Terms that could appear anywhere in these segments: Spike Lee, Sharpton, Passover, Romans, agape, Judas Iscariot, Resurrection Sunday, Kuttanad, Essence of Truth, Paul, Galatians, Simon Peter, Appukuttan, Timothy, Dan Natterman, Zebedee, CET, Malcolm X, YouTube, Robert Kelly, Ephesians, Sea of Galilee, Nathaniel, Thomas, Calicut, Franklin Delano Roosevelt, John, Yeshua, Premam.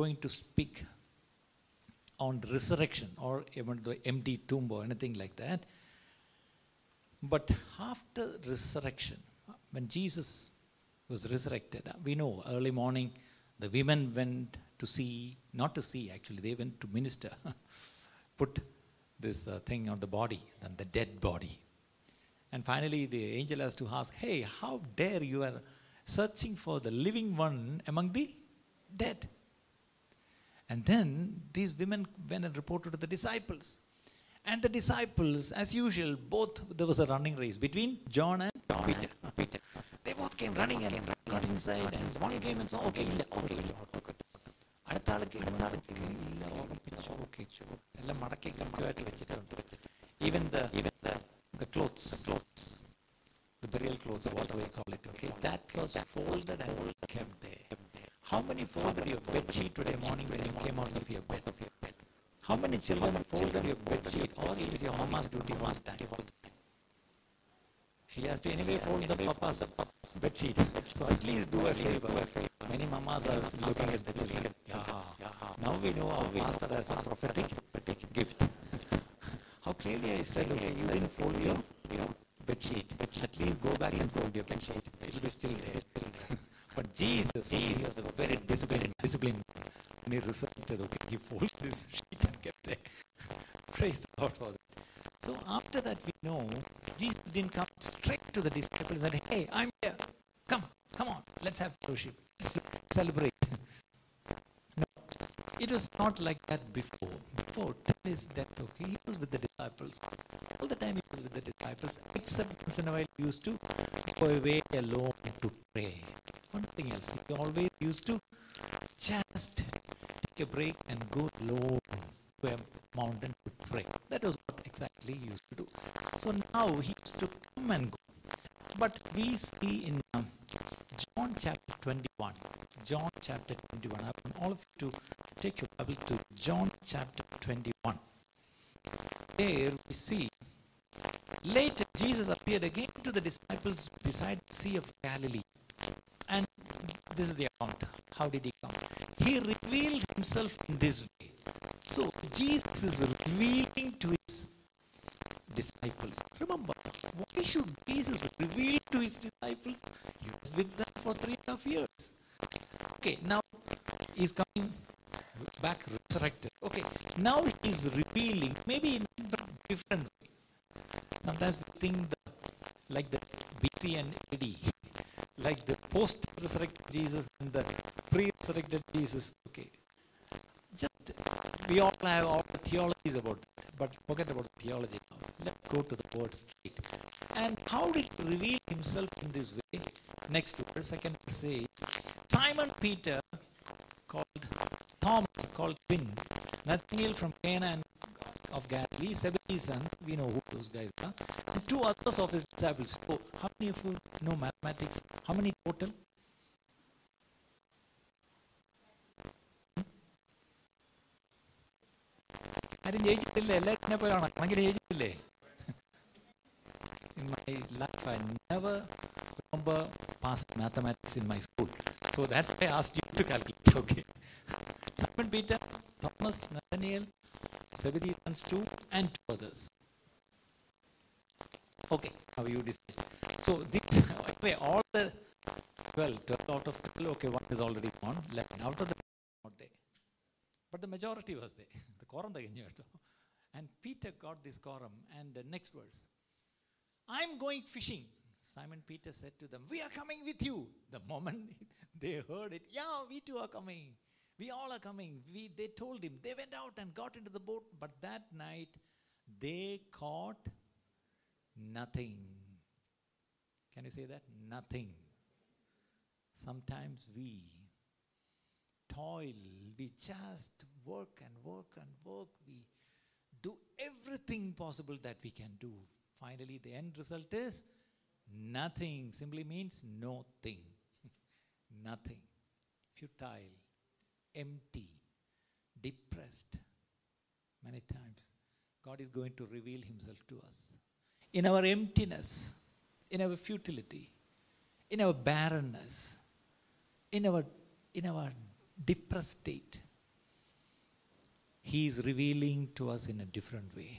going to speak on resurrection or even the empty tomb or anything like that. But after resurrection, when Jesus was resurrected, we know early morning the women went to see, not to see actually, they went to minister, put this thing on the body, on the dead body. And finally the angel has to ask, hey, how dare you are searching for the living one among the dead? And then these women went and reported to the disciples. And the disciples, as usual, both, there was a running race between John and Peter. They both came running and got inside. And one came and said, okay, even the clothes, the burial clothes, whatever you call it, okay, that was folded and kept there. How many folded your bed sheet today morning when you came out of your bed? How many children folded your bed sheet, or it is your mama's duty one time? She has to anyway fold the papa's bed sheet. So at least do a favor. Many mamas are looking at the children. Now we know our master has a prophetic gift. How clearly I said, okay, you didn't fold your bed sheet. At least go back and fold your bed sheet. It will be still there. But Jesus was very disciplined. And he resurrected, okay, he folded this sheet and kept it. Praise the Lord for that. So after that we know, Jesus didn't come straight to the disciples and said, hey, I'm here. Come on, let's have fellowship. Let's celebrate. No, it was not like that before. Before his death, okay, he was with the disciples. All the time he was with the disciples, except once in a while he used to go away alone to pray. Nothing else. He always used to just take a break and go alone to a mountain to pray. That was what exactly he used to do. So now he used to come and go. But we see in John chapter 21. John chapter 21. I want all of you to take your Bible to John chapter 21. There we see, later Jesus appeared again to the disciples beside the Sea of Galilee. And this is the account. How did he come? He revealed himself in this way. So Jesus is revealing to his disciples. Remember, why should Jesus reveal to his disciples? He was with them for 3.5 years. Okay, now he's coming back resurrected. Okay, now he is revealing, maybe in a different way. Sometimes we think like the BC and AD. Like the post-resurrected Jesus and the pre-resurrected Jesus. Okay. Just, we all have all the theologies about that. But forget about the theology now. Let's go to the word straight. And how did he reveal himself in this way? Next verse, second verse says, Simon Peter, called Thomas, called Twin, Nathaniel from Cana of Galilee, Zebedee's son, we know who those guys are, and two others of his disciples. So, how many of you know mathematics? How many total? I didn't age till in my life, I never remember past mathematics in my school. So that's why I asked you to calculate. Okay. Simon Peter, Thomas, Nathaniel, Zebedee sons 2, and 2 others. Okay, now you decide. So this, anyway, all the 12 out of 12, okay, one is already gone, 11 out of the not there. But the majority was there. The quorum they enjoyed. And Peter got this quorum, and the next verse. I'm going fishing. Simon Peter said to them, we are coming with you. The moment they heard it, yeah, we too are coming. We all are coming. They told him. They went out and got into the boat. But that night, they caught nothing. Can you say that? Nothing. Sometimes we toil. We just work and work and work. We do everything possible that we can do. Finally, the end result is nothing. Simply means nothing. Nothing. Futile. Empty, depressed. Many times God is going to reveal himself to us in our emptiness, in our futility, in our barrenness, in our depressed state. He is revealing to us in a different way.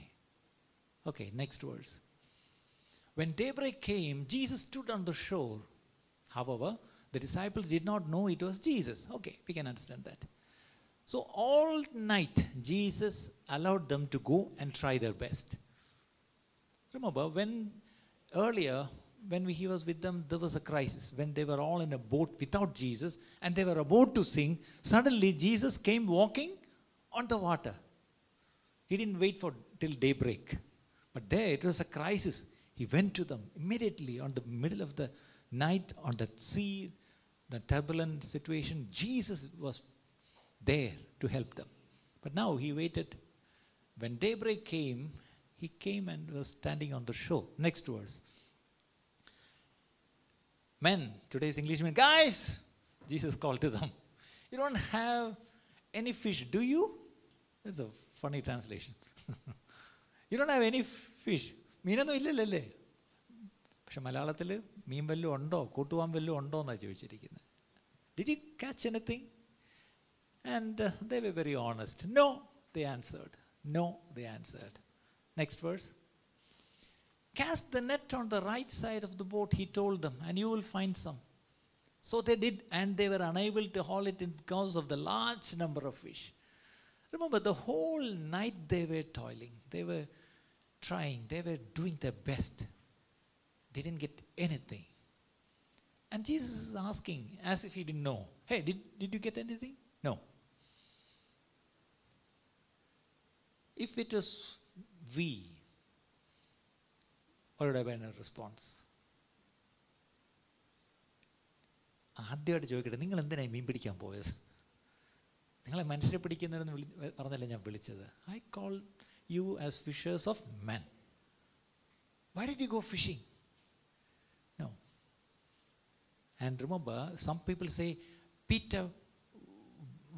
Okay, next verse. When daybreak came, Jesus stood on the shore. However, the disciples did not know it was Jesus. Okay, we can understand that. So all night, Jesus allowed them to go and try their best. Remember, when earlier, when he was with them, there was a crisis. When they were all in a boat without Jesus and they were about to sink, suddenly Jesus came walking on the water. He didn't wait for till daybreak. But there, it was a crisis. He went to them immediately on the middle of the night, on the sea, the turbulent situation. Jesus was there to help them. But now he waited. When daybreak came, he came and was standing on the shore. Next verse. Men, today's Englishmen, guys, Jesus called to them, you don't have any fish, do you? That's a funny translation. You don't have any fish. മീനൊന്നും ഇല്ലല്ലേ? പക്ഷെ മലയാളത്തിൽ മീൻ വല്ലതും ഉണ്ടോ, കൂട്ടുവാൻ വല്ലതും ഉണ്ടോ എന്നാണ് ചോദിച്ചിരിക്കുന്നത്. Did you catch anything? And they were very honest. No, they answered. No, they answered. Next verse. Cast the net on the right side of the boat, he told them, and you will find some. So they did, and they were unable to haul it in because of the large number of fish. Remember, the whole night they were toiling. They were trying. They were doing their best. They didn't get anything. And Jesus is asking, as if he didn't know, hey, did you get anything? No. If it was we, what would have been our response? ആദ്യമായിട്ട് ചോദിക്കട്ടെ, നിങ്ങൾ എന്തിനായി മീൻ പിടിക്കാൻ പോയത്? നിങ്ങളെ മനുഷ്യരെ പിടിക്കുന്നവരെന്ന് പറഞ്ഞല്ലേ ഞാൻ വിളിച്ചത്. I call you as fishers of men. Why did you go fishing? No. And remember, some people say Peter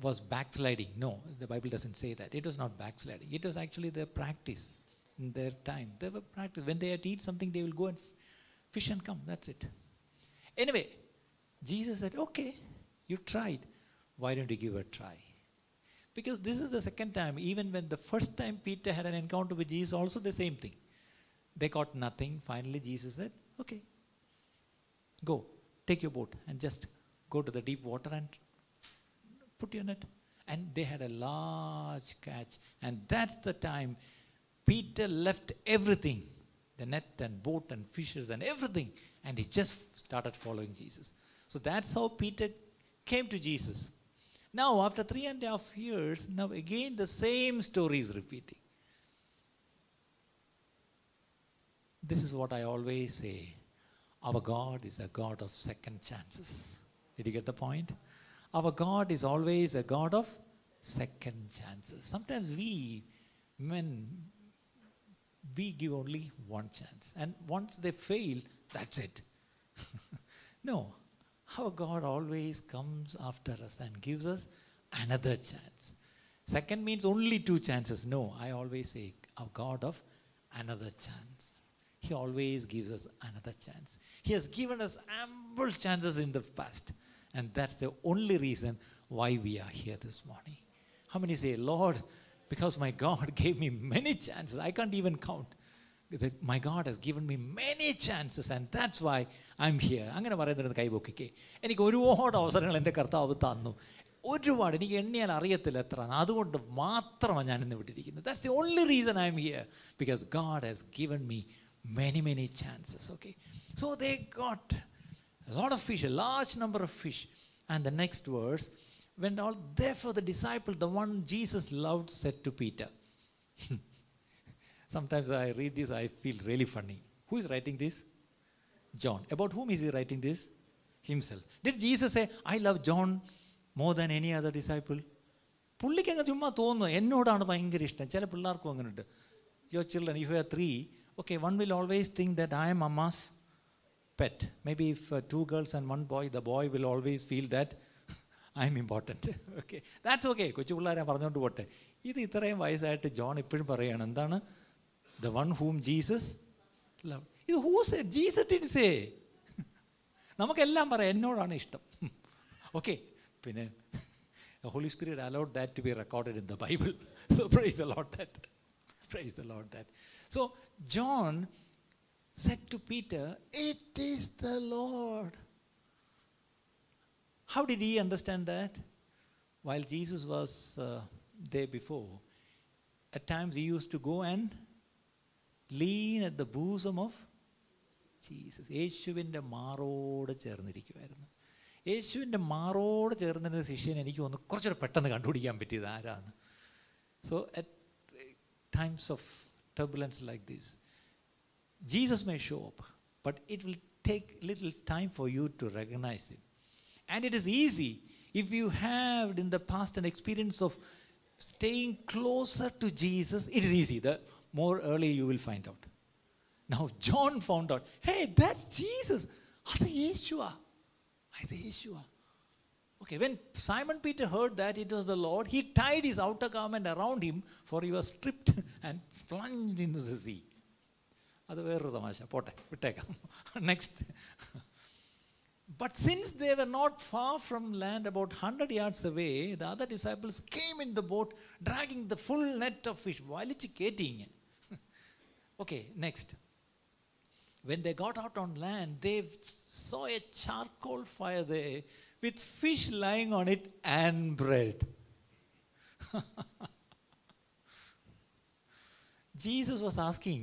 was backsliding. No, the Bible doesn't say that. It was not backsliding. It was actually the practice. In their time they were practice. When they had to eat something, they will go and fish and come. That's it. Anyway, Jesus said, okay, you tried, why don't you give a try? Because this is the second time. Even when the first time Peter had an encounter with Jesus, also the same thing, they got nothing. Finally Jesus said, okay, go take your boat and just go to the deep water and put your net. And they had a large catch. And that's the time Peter left everything, the net and boat and fishes and everything, and he just started following Jesus. So that's how Peter came to Jesus. Now after 3.5 years, now again the same story is repeating. This is what I always say. Our God is a God of second chances. Did you get the point? Our God is always a God of second chances. Sometimes we men, we give only one chance, and once they fail, that's it. No, our God always comes after us and gives us another chance. Second means only two chances. No, I always say our God of another chance. He always gives us another chance. He has given us ample chances in the past, and that's the only reason why we are here this morning. How many say, Lord, because my God gave me many chances, I can't even count. My God has given me many chances, and that's why I'm here. അങ്ങനെ പറയുന്നത് കൈ പൊക്കിക്കേ. എനിക്ക് ഒരുപാട് അവസരങ്ങൾ എൻ്റെ കർത്താവ് തന്നു. ഒരുപാട്, എനിക്ക് എണ്ണിയാൽ അറിയത്തില്ല എത്ര. അതുകൊണ്ട് മാത്രമാണ് ഞാനിന്ന് വിട്ടിരിക്കുന്നത്. That's the only reason I'm here, because God has given me many, many chances. Okay. So they got a lot of fish, a large number of fish. And the next verse, when all, therefore the disciple, the one Jesus loved, said to Peter. Sometimes I read this, I feel really funny. Who is writing this? John. About whom is he writing this? Himself. Did Jesus say, I love John more than any other disciple? Pullikku enga chumma thonu ennodaanu bhayangara ishtam. Chela pillarku angane undu. Your children, if you have three, okay, one will always think that I am mama's pet. Maybe if two girls and one boy, the boy will always feel that I'm important. Okay, that's okay. Kochu pillare paranjondu potte. Idu ithrayum vayasayitte John ippozhum parayana endana, the one whom Jesus loved. Idu who said? Jesus didn't say. Namakku ellam paraya, ennodaanu ishtam. Okay, pinne The Holy Spirit allowed that to be recorded in the Bible. So praise the Lord that. Praise the Lord that. So John said to Peter, "It is the Lord." How did he understand that? While Jesus was there before, at times he used to go and lean at the bosom of Jesus. യേശുവിൻ്റെ മാറോട് ചേർന്നിരിക്കുമായിരുന്നു. യേശുവിൻ്റെ മാറോട് ചേർന്നിരുന്ന ശിഷ്യൻ എനിക്ക് ഒന്ന് കുറച്ചുകൂടെ പെട്ടെന്ന് കണ്ടുപിടിക്കാൻ പറ്റിയത് ആരാന്ന്. So at times of turbulence like this, Jesus may show up, but it will take little time for you to recognize him. And it is easy if you have in the past an experience of staying closer to Jesus. It is easy. The more early you will find out. Now John found out, hey, that's Jesus. That's Yeshua. That's Yeshua. Okay, when Simon Peter heard that it was the Lord, he tied his outer garment around him, for he was stripped and plunged into the sea. Adu veru tamasha pote vittekam. Next. But since they were not far from land, about 100 yards away, the other disciples came in the boat, dragging the full net of fish. Valichu ketinge. Okay, next. When they got out on land, they saw a charcoal fire there with fish lying on it and bread. Jesus was asking,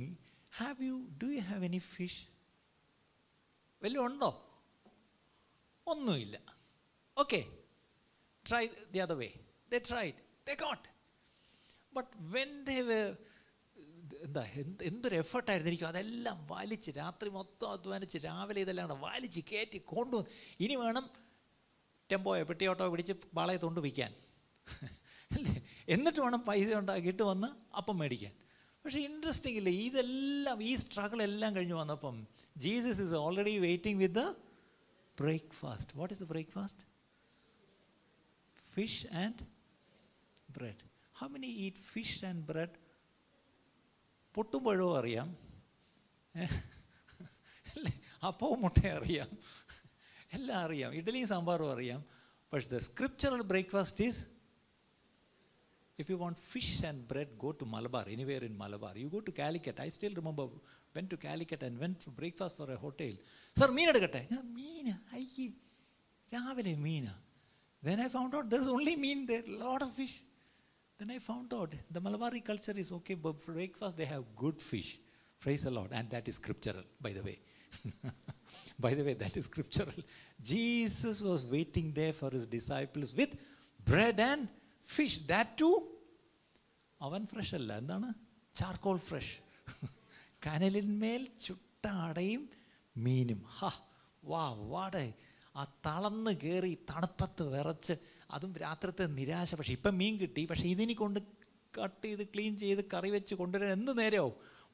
do you have any fish? Vellu undo? Onnu illa. Okay, try the other way. They tried, they got, but when they were എന്തൊരു എഫേർട്ടായിരുന്നിരിക്കും, അതെല്ലാം വലിച്ച് രാത്രി മൊത്തം അധ്വാനിച്ച് രാവിലെ ഇതെല്ലാം കൂടെ വലിച്ച് കയറ്റി കൊണ്ടുവന്ന് ഇനി വേണം ടെമ്പോയോ പെട്ടിയോട്ടോ പിടിച്ച് വാളയെ തൊണ്ട് വയ്ക്കാൻ അല്ലേ, എന്നിട്ട് വേണം പൈസ ഉണ്ടാക്കിയിട്ട് വന്ന് അപ്പം മേടിക്കാൻ. പക്ഷേ ഇൻട്രസ്റ്റിംഗ് ഇല്ലേ, ഇതെല്ലാം ഈ സ്ട്രഗിൾ എല്ലാം കഴിഞ്ഞ് വന്നപ്പം Jesus is already waiting with the breakfast. What is the breakfast? Fish and bread. How many eat fish and bread? പൊട്ടുമ്പോഴോ അറിയാം അല്ലേ, അപ്പവും മുട്ടയും അറിയാം, എല്ലാം അറിയാം, ഇഡ്ഡലിയും സാമ്പാറും അറിയാം. പക്ഷേ the scriptural breakfast is, if you want fish and bread, go to Malabar, anywhere in Malabar. You go to Calicut. I still remember went to Calicut and went to breakfast for a hotel. Sir മീൻ എടുക്കട്ടെ? ഞാൻ മീൻ, അയ്യേ രാവിലെ മീനാ. Then I found out there is only മീൻ, there lot of fish. Then I found out the Malabari culture is okay, but for breakfast they have good fish. Praise the Lord. And that is scriptural, by the way. By the way, that is scriptural. Jesus was waiting there for his disciples with bread and fish. That too, avan fresh alla, endana charcoal fresh. Kanalil mel chutta adayum meenum. Ha, wow, what a atalannu keri tanapathu verache. അതും രാത്രിത്തെ നിരാശ. പക്ഷേ ഇപ്പം മീൻ കിട്ടി, പക്ഷേ ഇതിനി കൊണ്ട് cut ചെയ്ത് ക്ലീൻ ചെയ്ത് കറി വെച്ച് കൊണ്ടുവരാൻ എന്ത് നേരമാവും.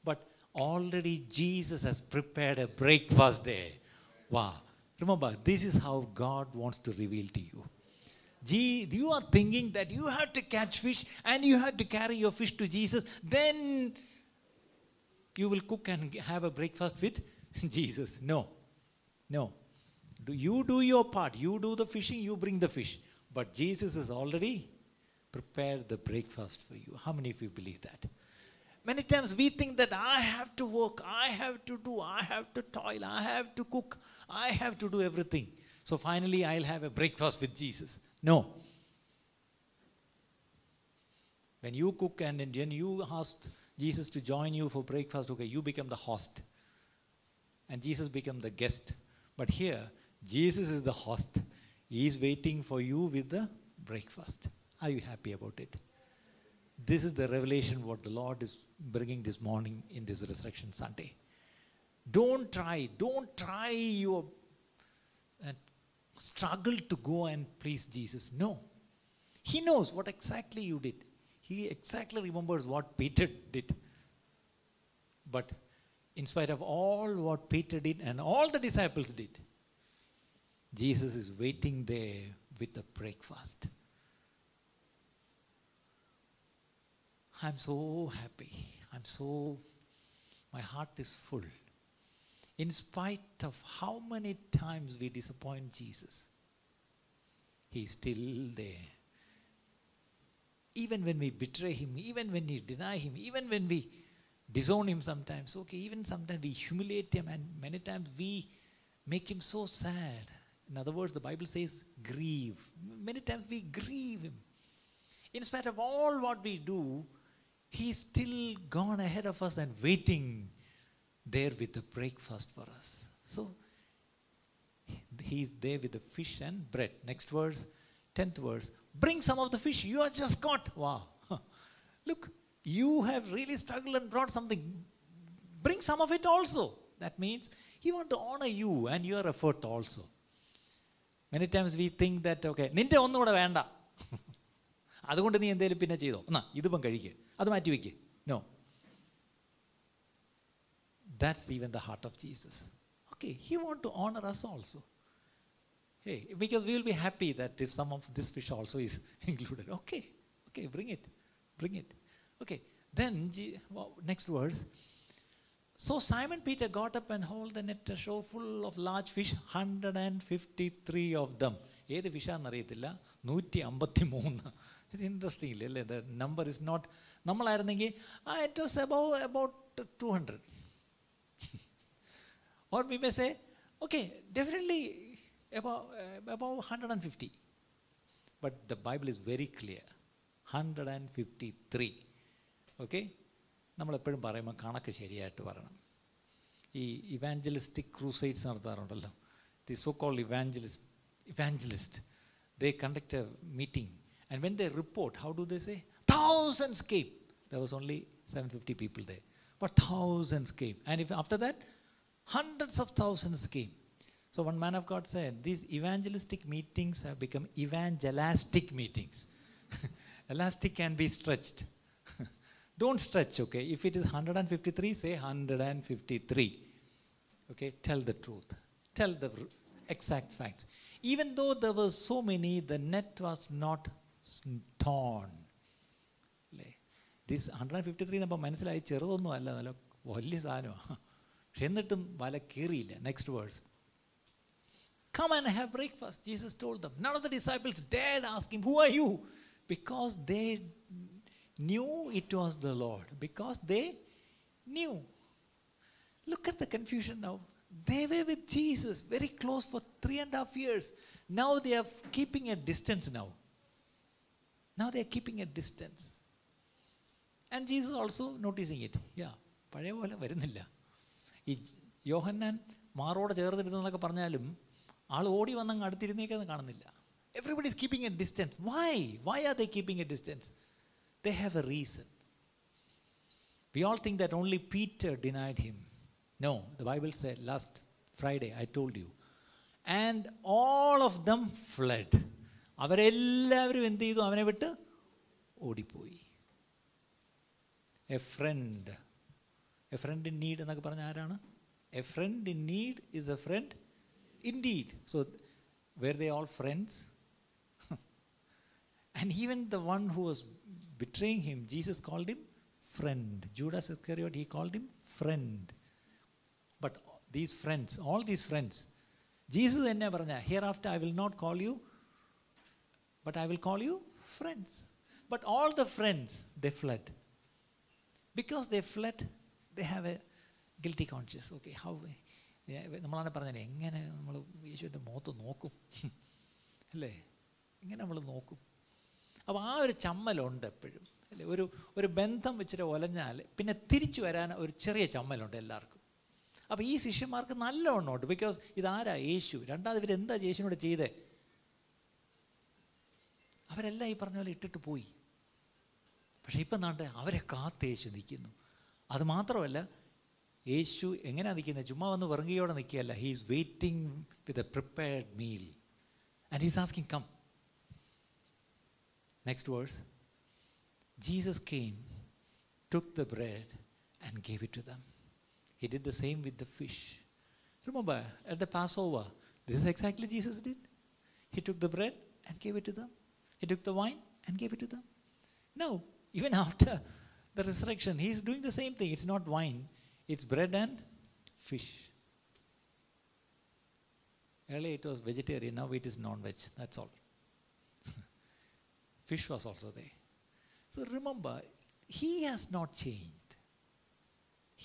But already Jesus has prepared a breakfast ദേ. വാ, remember this is how God wants to reveal to you. You are thinking that you have to catch fish and you have to carry your fish to Jesus, then you will cook and have a breakfast with Jesus. No, no, you do your part, you do the fishing, you bring the fish. But Jesus has already prepared the breakfast for you. How many of you believe that? Many times we think that I have to work, I have to do, I have to toil, I have to cook, I have to do everything, so finally I'll have a breakfast with Jesus. No. When you cook and when you ask Jesus to join you for breakfast, okay, you become the host and Jesus become the guest. But here Jesus is the host. He is waiting for you with the breakfast. Are you happy about it? This is the revelation what the Lord is bringing this morning in this Resurrection Sunday. Don't try your struggle to go and please Jesus. No. He knows what exactly you did. He exactly remembers what Peter did. But in spite of all what Peter did and all the disciples did, Jesus is waiting there with a breakfast. I'm so happy. My heart is full. In spite of how many times we disappoint Jesus, he is still there even when we betray him, even when we deny him, even when we disown him sometimes, okay, even sometimes we humiliate him, and many times we make him so sad. In other words, the Bible says grieve. Many times we grieve him. In spite of all what we do, he's still gone ahead of us and waiting there with the breakfast for us. So he's there with the fish and bread. Next verse, 10th verse. Bring some of the fish you have just caught. Wow. Look, you have really struggled and brought something. Bring some of it also. That means he wants to honor you and your effort also. Many times we think that, okay, നിന്റെ ഒന്നും കൂടെ വേണ്ട, അതുകൊണ്ട് നീ എന്തേലും പിന്നെ ചെയ്തോ, എന്നാ ഇതിപ്പം കഴിക്കുക, അത് മാറ്റി വയ്ക്കുക. No. That's even the heart of Jesus. Okay, he wants to honor us also. Hey, because we will be happy that if some of this fish also is included. Okay, okay, bring it, bring it. Okay, then next verse. So Simon Peter got up and hauled the net ashore full of large fish, 153 of them. ഏത് ഫിഷാന്ന് അറിയത്തില്ല, 153. ഇത് interesting ഇല്ല അല്ലേ? The number is not. നമ്മളായിരുന്നെങ്കിൽ it was about 200. Or we may say, okay, definitely about 150. But the Bible is very clear, 153. Okay? നമ്മളെപ്പോഴും പറയുമ്പോൾ കണക്ക് ശരിയായിട്ട് പറയണം. ഈ ഇവാഞ്ചലിസ്റ്റിക് ക്രൂസൈഡ്സ് നടത്താറുണ്ടല്ലോ, the so called evangelist they conduct a meeting and when they report how do they say thousands came. There was only 750 people there, but thousands came, and if after that hundreds of thousands came. So one man of God said these evangelistic meetings have become evangelastic meetings. Elastic can be stretched. Don't stretch, okay? If it is 153, say 153. Okay, tell the truth. Tell the exact facts. Even though there were so many, the net was not torn. This 153 number മനസ്സിലായി, ചെറുതൊന്നും അല്ല, നല്ല വലിയ സാധനമാണ്. പക്ഷെ എന്നിട്ടും വല കീറിയില്ല. Next verse. Come and have breakfast, Jesus told them. None of the disciples dared ask him, who are you? Because they knew it was the Lord. Because they knew. Look at the confusion now. They were with Jesus, very close for 3.5 years. Now they are keeping a distance now. Now they are keeping a distance. And Jesus also noticing it. Yeah, pare pole varunilla. Ee Yohannan maaroda cherdirunallokke parnalum aal odi vannanga adithirunekku kaanunilla. Everybody is keeping a distance. Why? Why are they keeping a distance? They have a reason. We all think that only Peter denied him. No, the Bible said last Friday I told you, and all of them fled. Avarellaavarum endu idu avane vittu odi poi. A friend in need enakku parna aarana? A friend in need is a friend indeed. So were they all friends? And even the one who was betraying him, Jesus called him friend. Judas Iscariot, he called him friend. But these friends, all these friends, Jesus enna parna, hereafter I will not call you, but I will call you friends. But all the friends, they fled. Because they fled, they have a guilty conscience. Okay, how നമ്മളാണ് പറഞ്ഞത്, എങ്ങനെ നമ്മൾ യേശുവിൻ്റെ മുഖത്ത് നോക്കും അല്ലേ? എങ്ങനെ നമ്മൾ നോക്കും? അപ്പോൾ ആ ഒരു ചമ്മലുണ്ട് എപ്പോഴും അല്ലേ? ഒരു ബന്ധം വെച്ചിട്ട് ഒലഞ്ഞാൽ പിന്നെ തിരിച്ചു വരാൻ ഒരു ചെറിയ ചമ്മലുണ്ട് എല്ലാവർക്കും. അപ്പോൾ ഈ ശിഷ്യന്മാർക്ക് നല്ലവണ്ണം ഉണ്ട്. ബിക്കോസ് ഇതാരാ? യേശു. രണ്ടാമത് ഇവരെന്താ യേശുവിനോട് ചെയ്തേ? അവരെല്ലാം ഈ പറഞ്ഞ പോലെ ഇട്ടിട്ട് പോയി. പക്ഷേ ഇപ്പം നാട്ടെ അവരെ കാത്ത് യേശു നിൽക്കുന്നു. അതുമാത്രമല്ല, യേശു എങ്ങനെയാണ് നിൽക്കുന്നത്? ചുമ്മാ വന്ന് വെറുങ്ങിയോടെ നിൽക്കുകയല്ല. He is waiting with a prepared meal and he's asking come. Next verse. Jesus came, took the bread and gave it to them. He did the same with the fish. Remember, at the Passover, this is exactly Jesus did. He took the bread and gave it to them. He took the wine and gave it to them. Now, even after the resurrection, he is doing the same thing. It's not wine, it's bread and fish. Earlier it was vegetarian, now it is non-veg, that's all. Fish was also there. So remember, he has not changed.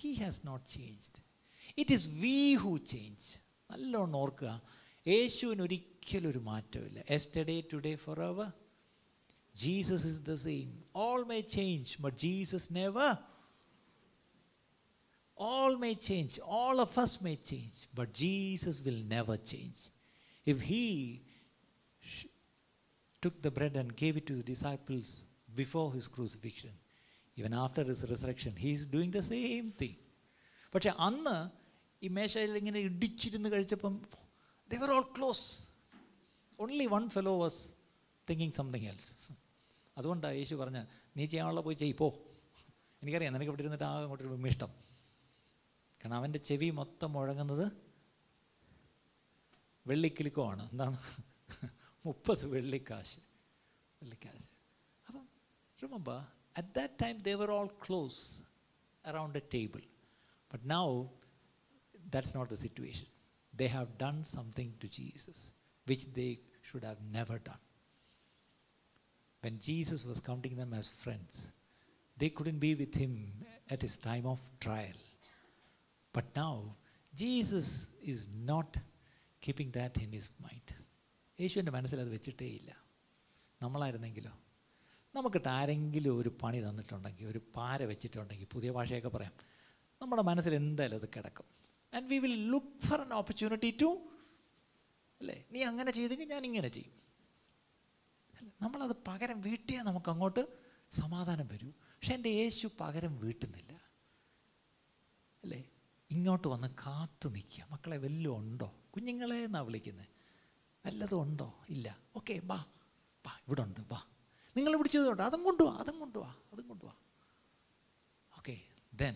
He has not changed. It is we who change. നല്ലോണം ഓർക്കുക, യേശുവിന് ഒരിക്കലും ഒരു മാറ്റമില്ല. Yesterday today forever Jesus is the same. All may change but Jesus never. All may change, all of us may change, but Jesus will never change. If he took the bread and gave it to his disciples before his crucifixion, even after his resurrection, he is doing the same thing. പക്ഷേ അന്ന് ഈ മേശയിൽ ഇങ്ങനെ ഇടിച്ചിരുന്ന് കഴിച്ചപ്പം they were all close. Only one fellow was thinking something else. അതുകൊണ്ടാണ് യേശു പറഞ്ഞ, നീ ചെയ്യാനുള്ള പോയി ചെയ്യപ്പോ, എനിക്കറിയാം നിനക്ക് ഇവിടെ ഇരുന്നിട്ട് ആകെ അങ്ങോട്ടൊരു വിമ്മിഷ്ടം. കാരണം അവൻ്റെ ചെവി മൊത്തം മുഴങ്ങുന്നത് വെള്ളിക്കിലുക്കമാണ്. എന്താണ് 30 വെള്ളിക്കാശ്. അപ്പം remember, at that time they were all close around the table. But now that's not the situation. They have done something to Jesus which they should have never done. When Jesus was counting them as friends, they couldn't be with him at his time of trial. But now Jesus is not keeping that in his mind. യേശുവിൻ്റെ മനസ്സിൽ അത് വെച്ചിട്ടേ ഇല്ല. നമ്മളായിരുന്നെങ്കിലോ, നമുക്കിട്ട് ആരെങ്കിലും ഒരു പണി തന്നിട്ടുണ്ടെങ്കിൽ, ഒരു പാര വെച്ചിട്ടുണ്ടെങ്കിൽ, പുതിയ ഭാഷയൊക്കെ പറയാം, നമ്മുടെ മനസ്സിൽ എന്തായാലും അത് കിടക്കും. And we will look for an opportunity to, അല്ലേ, നീ അങ്ങനെ ചെയ്തെങ്കിൽ ഞാൻ ഇങ്ങനെ ചെയ്യും. നമ്മളത് പകരം വീട്ടിയാൽ നമുക്ക് അങ്ങോട്ട് സമാധാനം വരൂ. പക്ഷെ എൻ്റെ യേശു പകരം വീട്ടുന്നില്ല, അല്ലേ, ഇങ്ങോട്ട് വന്ന് കാത്തു നിൽക്കുക. മക്കളെ വല്ലതും ഉണ്ടോ? കുഞ്ഞുങ്ങളെ എന്നാണ് വിളിക്കുന്നത്. വല്ലതും ഉണ്ടോ? ഇല്ല, ഓക്കെ, ബാ ബാ, ഇവിടെ ഉണ്ട്, ബാ, നിങ്ങൾ പിടിച്ചതുകൊണ്ട് അതും കൊണ്ടുവാ, അതും കൊണ്ടുവാ, അതും കൊണ്ടുവാ. Okay, then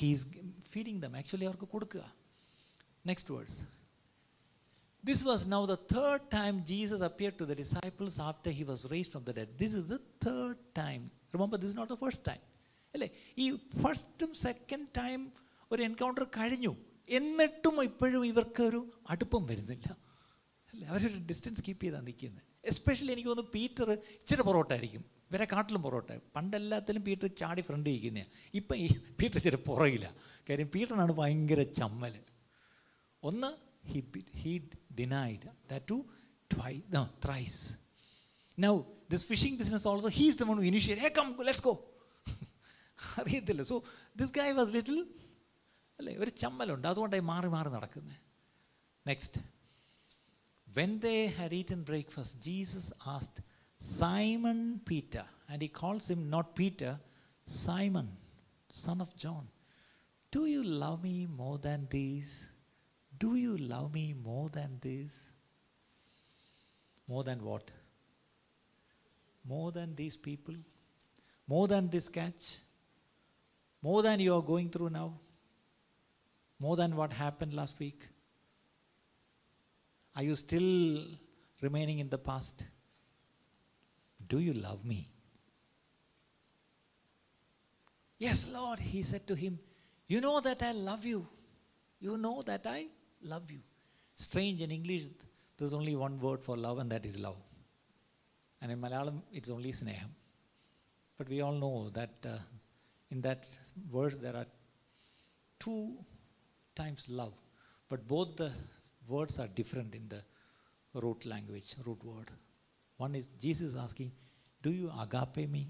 he is feeding them. Actually അവർക്ക് കൊടുക്കുക. Next words, this was now the third time Jesus appeared to the disciples after he was raised from the dead. This is the third time. Remember, this not the first time, അല്ലേ. ഈ ഫസ്റ്റും second time ഒരു encounter കഴിഞ്ഞു, എന്നിട്ടും ഇപ്പോഴും ഇവർക്ക് ഒരു അടുപ്പം വരുന്നില്ല, അല്ലേ. അവരൊരു ഡിസ്റ്റൻസ് കീപ്പ് ചെയ്താണ് നിൽക്കുന്നത്. എസ്പെഷ്യലി എനിക്ക് തോന്നുന്നു പീറ്റർ ഇച്ചിരി പുറകോട്ടായിരിക്കും, ഇവരെ കാട്ടിലും പുറകോട്ടെ. പണ്ടെല്ലാത്തിലും പീറ്റർ ചാടി ഫ്രണ്ട് ഇരിക്കുന്നതാണ്, ഇപ്പം ഈ പീറ്റർ ഇച്ചിരി പുറകില്ല. കാര്യം പീറ്ററിനാണ് ഭയങ്കര ചമ്മൽ. ഒന്ന്, he denied that too thrice. Now this fishing business also, he is the one who initiated. Hey, come, let's go. അറിയത്തില്ല. So this guy was little, അല്ലേ, ഒരു ചമ്മലുണ്ട്, അതുകൊണ്ടായി മാറി മാറി നടക്കുന്നത്. Next, when they had eaten breakfast, Jesus asked Simon Peter, and he calls him not Peter, Simon, son of John, do you love me more than these? Do you love me more than these? More than what? More than these people? More than this catch? More than you are going through now? More than what happened last week? Are you still remaining in the past? Do you love me? Yes, Lord, he said to him, you know that I love you. You know that I love you. Strange, in English there's only one word for love, and that is love. And in Malayalam it's only sneham. But we all know that in that verse there are two times love, but both the words are different in the root language, root word. One is Jesus asking, do you agape me?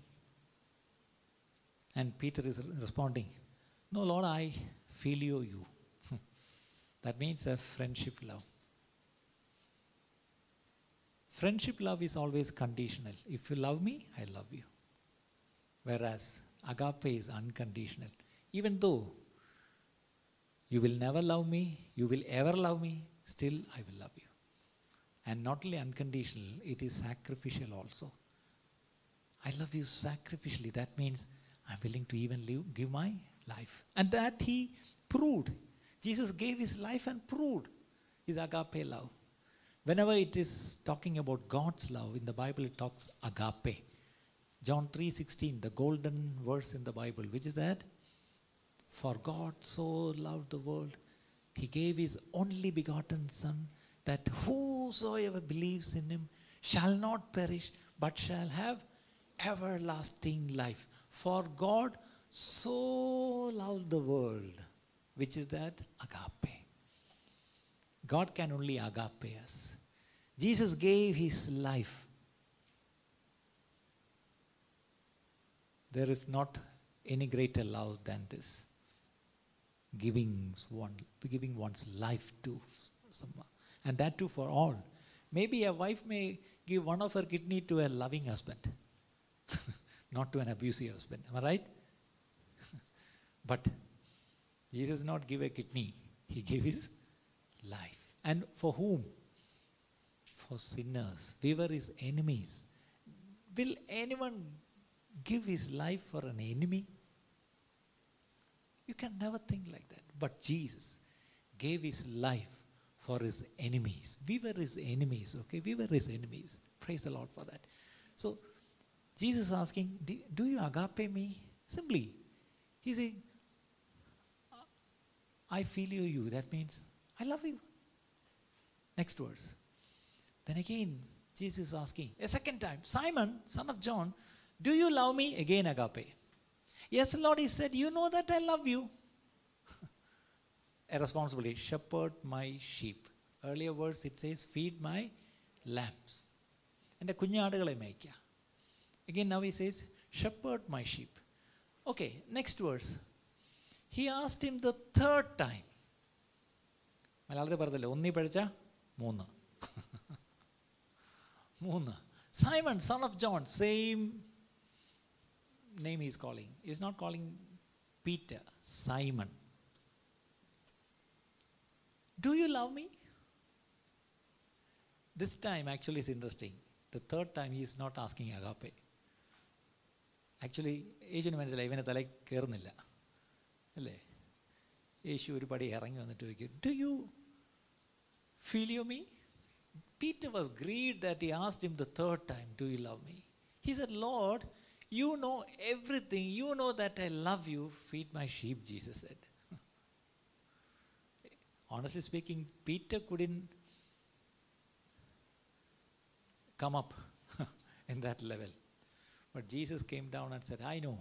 And Peter is responding, no Lord, I filio you. That means a friendship love. Friendship love is always conditional. If you love me, I love you. Whereas agape is unconditional. Even though you will never love me, you will ever love me, still I will love you. And not only unconditional, it is sacrificial also. I love you sacrificially. That means I'm willing to even give my life. And that he proved. Jesus gave his life and proved his agape love. Whenever it is talking about God's love in the Bible, it talks agape. John 3:16, the golden verse in the Bible, which is that, for God so loved the world, he gave his only begotten son, that whosoever believes in him shall not perish but shall have everlasting life. For God so loved the world, which is that agape. God can only agape us. Jesus gave his life. There is not any greater love than this. Giving one's life to someone. And that too for all. Maybe a wife may give one of her kidney to a loving husband. Not to an abusive husband. Am I right? But Jesus did not give a kidney. He gave his life. And for whom? For sinners. We were his enemies. Will anyone give his life for an enemy? You can never think like that. But Jesus gave his life for his enemies. We were his enemies. Okay, we were his enemies. Praise the Lord for that. So Jesus is asking, do you agape me? Simply. He's saying, I filial you. That means I love you. Next verse. Then again, Jesus is asking a second time, Simon, son of John, do you love me? Again, agape. Yes, Lord, he said, you know that I love you. A responsibility, shepherd my sheep. Earlier verse, it says, feed my lambs. And the kunyaadukale meyikka. Again, now he says, shepherd my sheep. Okay, next verse. He asked him the third time. മലയാളത്തിൽ പറഞ്ഞല്ലേ ഒന്നി പഠിച്ച മൂന്ന് മൂന്ന് Simon son of John same name he is calling. He is not calling Peter, Simon. Do you love me? This time actually is interesting. The third time he is not asking agape. Actually, Asian man is like, even thalai kerunilla. Alle? Yeshu oru padi irangi vannittu vekku. Do you feel me? Peter was grieved that he asked him the third time, do you love me? He said, Lord, you know everything. You know that I love you. Feed my sheep, Jesus said. Honestly speaking, Peter couldn't come up in that level. But Jesus came down and said, I know.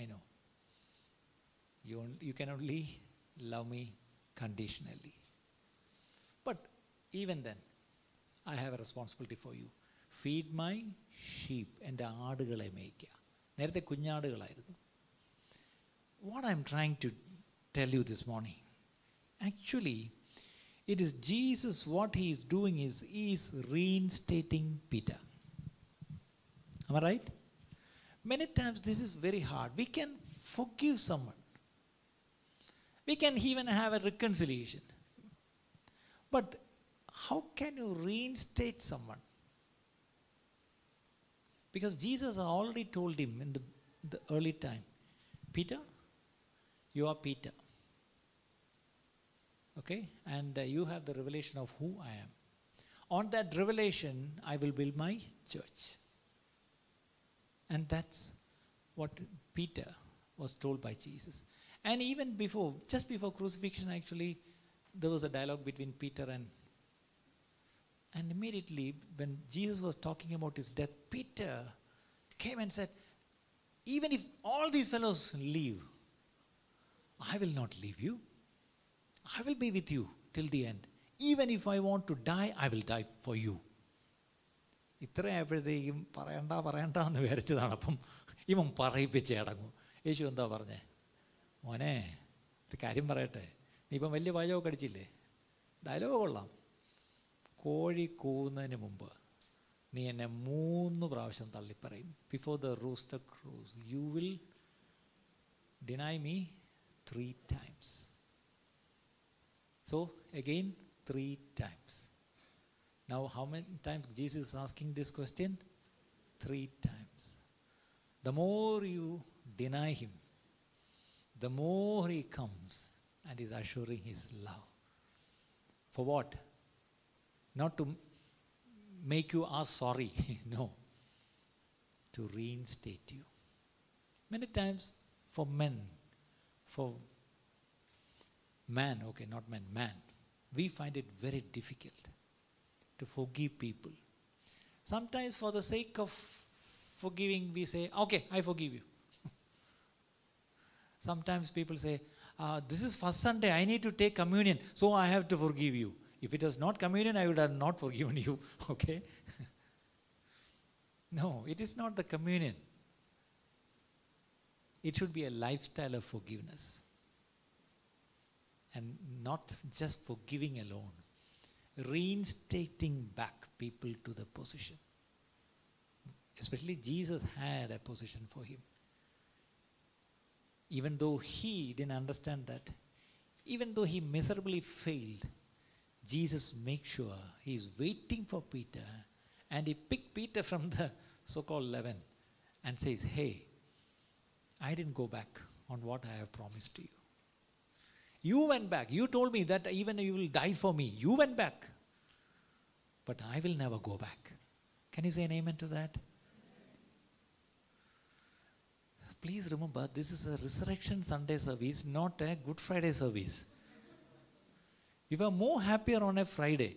I know. You can only love me conditionally. But even then, I have a responsibility for you. Feed my sheep, എൻ്റെ ആടുകളെ മേയ്ക്കുക. നേരത്തെ കുഞ്ഞാടുകളായിരുന്നു. What I am trying to tell you this morning, actually it is Jesus what he is doing is reinstating Peter. Am I right? Many times this is very hard. We can forgive someone. We can even have a reconciliation. But how can you reinstate someone? Because Jesus already told him in the early time, Peter, you are Peter. Okay? And you have the revelation of who I am. On that revelation, I will build my church. And that's what Peter was told by Jesus. And even before, just before crucifixion actually, there was a dialogue between Peter and And immediately when Jesus was talking about his death, Peter came and said, even if all these fellows leave, I will not leave you. I will be with you till the end. Even if I want to die, I will die for you. ഇത്രയായപ്പോഴത്തേക്കും പറയണ്ട എന്ന് വിചാരിച്ചതാണ്. അപ്പം ഇവൻ പറയിപ്പിച്ച് അടങ്ങും. യേശു എന്താ പറഞ്ഞേ, മോനെ ഒരു കാര്യം പറയട്ടെ, നീ ഇപ്പം വലിയ വാചകമൊക്കെ അടിച്ചില്ലേ, ഡയലോഗ് കൊള്ളാം, കോഴി കൂവുന്നതിന് മുമ്പ് നീ എന്നെ 3 പ്രാവശ്യം തള്ളിപ്പറയും. Before the rooster crows you will deny me 3 times. So again 3 times. Now how many times Jesus is asking this question? 3 times. The more you deny him, the more he comes and is assuring his love. For what? Not to make you ask sorry, no, to reinstate you. Many times for men, for man, okay, not men, man, we find it very difficult to forgive people. Sometimes for the sake of forgiving, we say, okay, I forgive you. Sometimes people say, this is first Sunday, I need to take communion, so I have to forgive you. If it was not communion, I would have not forgiven you. Okay? No, it is not the communion. It should be a lifestyle of forgiveness. And not just forgiving alone. Reinstating back people to the position. Especially Jesus had a position for him. Even though he didn't understand that, even though he miserably failed, Jesus makes sure he is waiting for Peter, and he picked Peter from the so-called leaven and says, hey, I didn't go back on what I have promised to you. You went back. You told me that even you will die for me. You went back. But I will never go back. Can you say an amen to that? Please remember, this is a Resurrection Sunday service, not a Good Friday service. You were more happier on a Friday.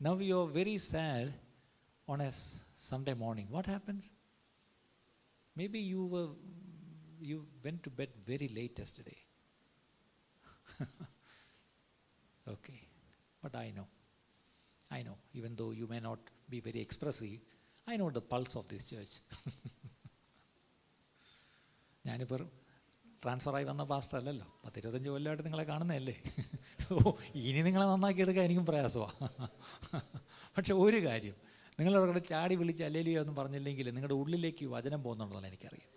Now you are very sad on a Sunday morning. What happens? Maybe you went to bed very late yesterday. Okay. But I know, even though you may not be very expressive, I know the pulse of this church. ഞാനിപ്പോൾ ട്രാൻസ്ഫറായി വന്ന pastor അല്ലല്ലോ, 10-25 കൊല്ലമായിട്ട് നിങ്ങളെ കാണുന്നതല്ലേ. So ഇനി നിങ്ങളെ നന്നാക്കി എടുക്കാൻ എനിക്കും പ്രയാസമാണ്. പക്ഷെ ഒരു കാര്യം, നിങ്ങളവിടെ ചാടി വിളിച്ച് അല്ലേലൂയ ഒന്നും പറഞ്ഞില്ലെങ്കിൽ നിങ്ങളുടെ ഉള്ളിലേക്ക് വചനം പോകുന്നുണ്ടെന്നാണ് എനിക്കറിയാം.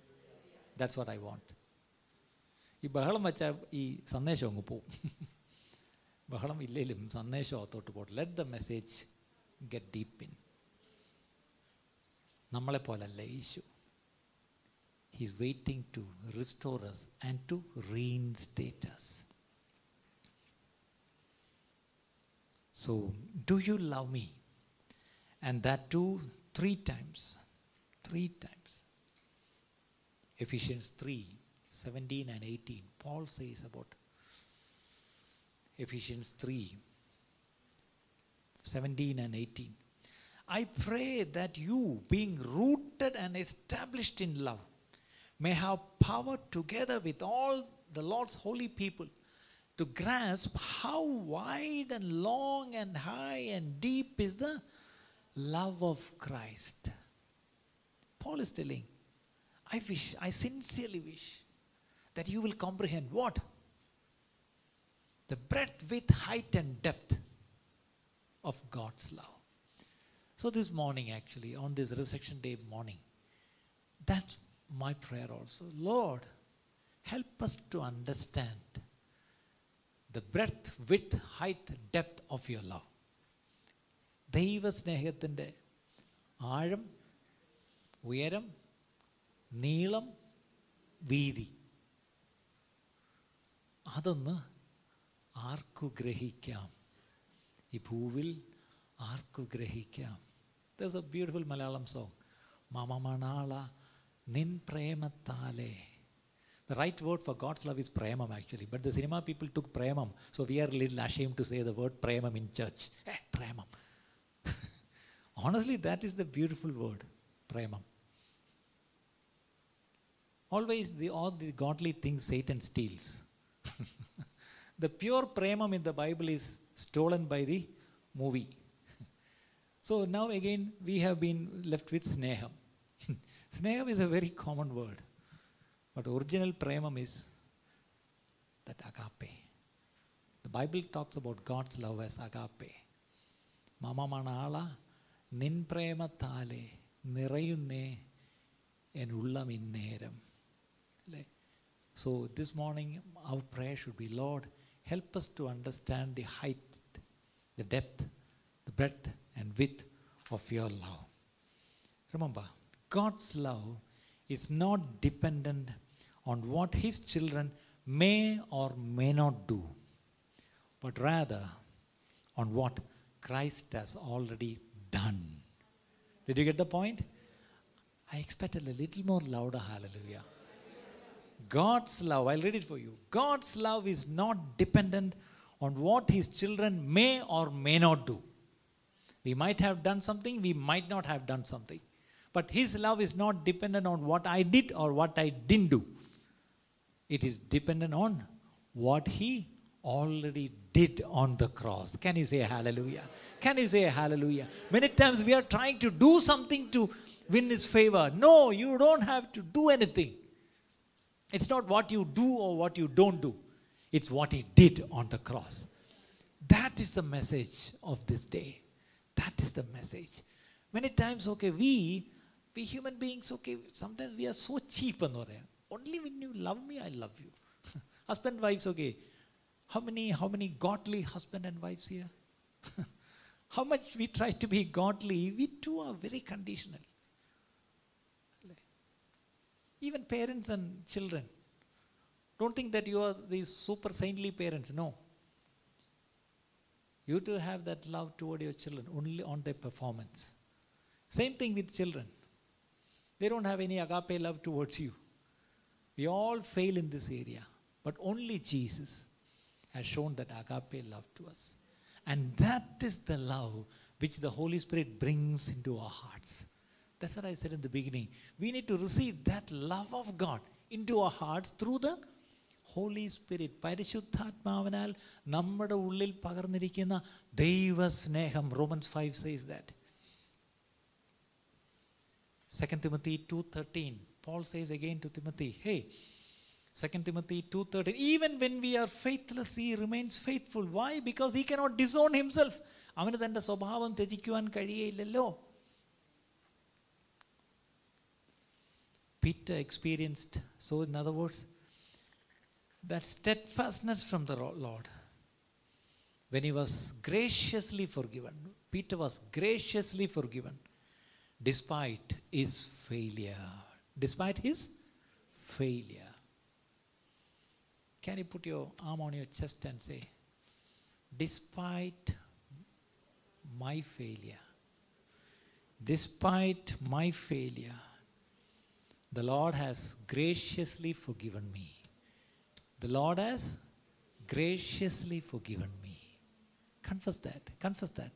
That's what I want. ഈ ബഹളം വെച്ചാൽ ഈ സന്ദേശം അങ്ങ് പോവും. ബഹളം ഇല്ലെങ്കിലും സന്ദേശം അകത്തോട്ട് പോകട്ടെ. Let the message get deep in. നമ്മളെപ്പോലല്ല യേശു. He is waiting to restore us and to reinstate us. So, do you love me? And that too, 3 times. 3 times. Ephesians 3:17 and 18. Paul says about Ephesians 3:17 and 18. I pray that you, being rooted and established in love, may have power together with all the Lord's holy people to grasp how wide and long and high and deep is the love of Christ. Paul is telling, I sincerely wish that you will comprehend what? The breadth, width, height and depth of God's love. So this morning actually, on this Resurrection Day morning, that's my prayer also. Lord, help us to understand the breadth, width, height, depth of your love. ദൈവസ്നേഹത്തിൻ്റെ ആഴം, ഉയരം, നീളം, വീതി, അതൊന്ന് ആർക്കു ഗ്രഹിക്കാം? ഈ ഭൂവിൽ ആർക്കു ഗ്രഹിക്കാം? There's a beautiful Malayalam song, Mama Manala Nin Prematale. The right word for God's love is Premam actually. But the cinema people took Premam. So we are a little ashamed to say the word Premam in church. Premam. Honestly, that is the beautiful word. Premam. Always all the godly things Satan steals. The pure Premam in the Bible is stolen by the movie. So now again we have been left with Sneham. Sneham is a very common word, but original Premam is that agape. The Bible talks about God's love as agape. Mama manala nin premathale nirayunne en ullam inneram. So this morning our prayer should be, Lord, help us to understand the height, the depth, the breadth and width of your love. Remember, God's love is not dependent on what his children may or may not do, but rather on what Christ has already done. Did you get the point? I expected a little more louder hallelujah. God's love, I'll read it for you. God's love is not dependent on what his children may or may not do. We might have done something, we might not have done something. But his love is not dependent on what I did or what I didn't do. It is dependent on what he already did on the cross. Can you say hallelujah? Can you say hallelujah? Many times we are trying to do something to win his favor. No, you don't have to do anything. It's not what you do or what you don't do. It's what he did on the cross. That is the message of this day. That is the message. Many times, okay, we human beings, okay, sometimes we are so cheap and all that. Only when you love me, I love you. Husband, wives, okay. How many godly husband and wives here? How much we try to be godly, we too are very conditional. Even parents and children. Don't think that you are these super saintly parents. No. You too have that love toward your children, only on their performance. Same thing with children. They don't have any agape love towards you. We all fail in this area, but only Jesus has shown that agape love to us. And that is the love which the Holy Spirit brings into our hearts. That's what I said in the beginning. We need to receive that love of God into our hearts through the Holy Spirit. Parishuddhaatmavanal nammade ullil pagarnirikkuna deiva sneham. Romans 5 says that. 2 Timothy 2:13. Paul says again to Timothy, hey, 2 Timothy 2:13, even when we are faithless, he remains faithful. Why? Because he cannot disown himself. Avanu thante swabhavam tejikkuvan kazhiyillallo. Peter experienced, so in other words, that steadfastness from the Lord. When he was graciously forgiven, Peter was graciously forgiven, despite his failure. Despite his failure. Can you put your arm on your chest and say, despite my failure, despite my failure, the Lord has graciously forgiven me. The Lord has graciously forgiven me. Confess that. Confess that.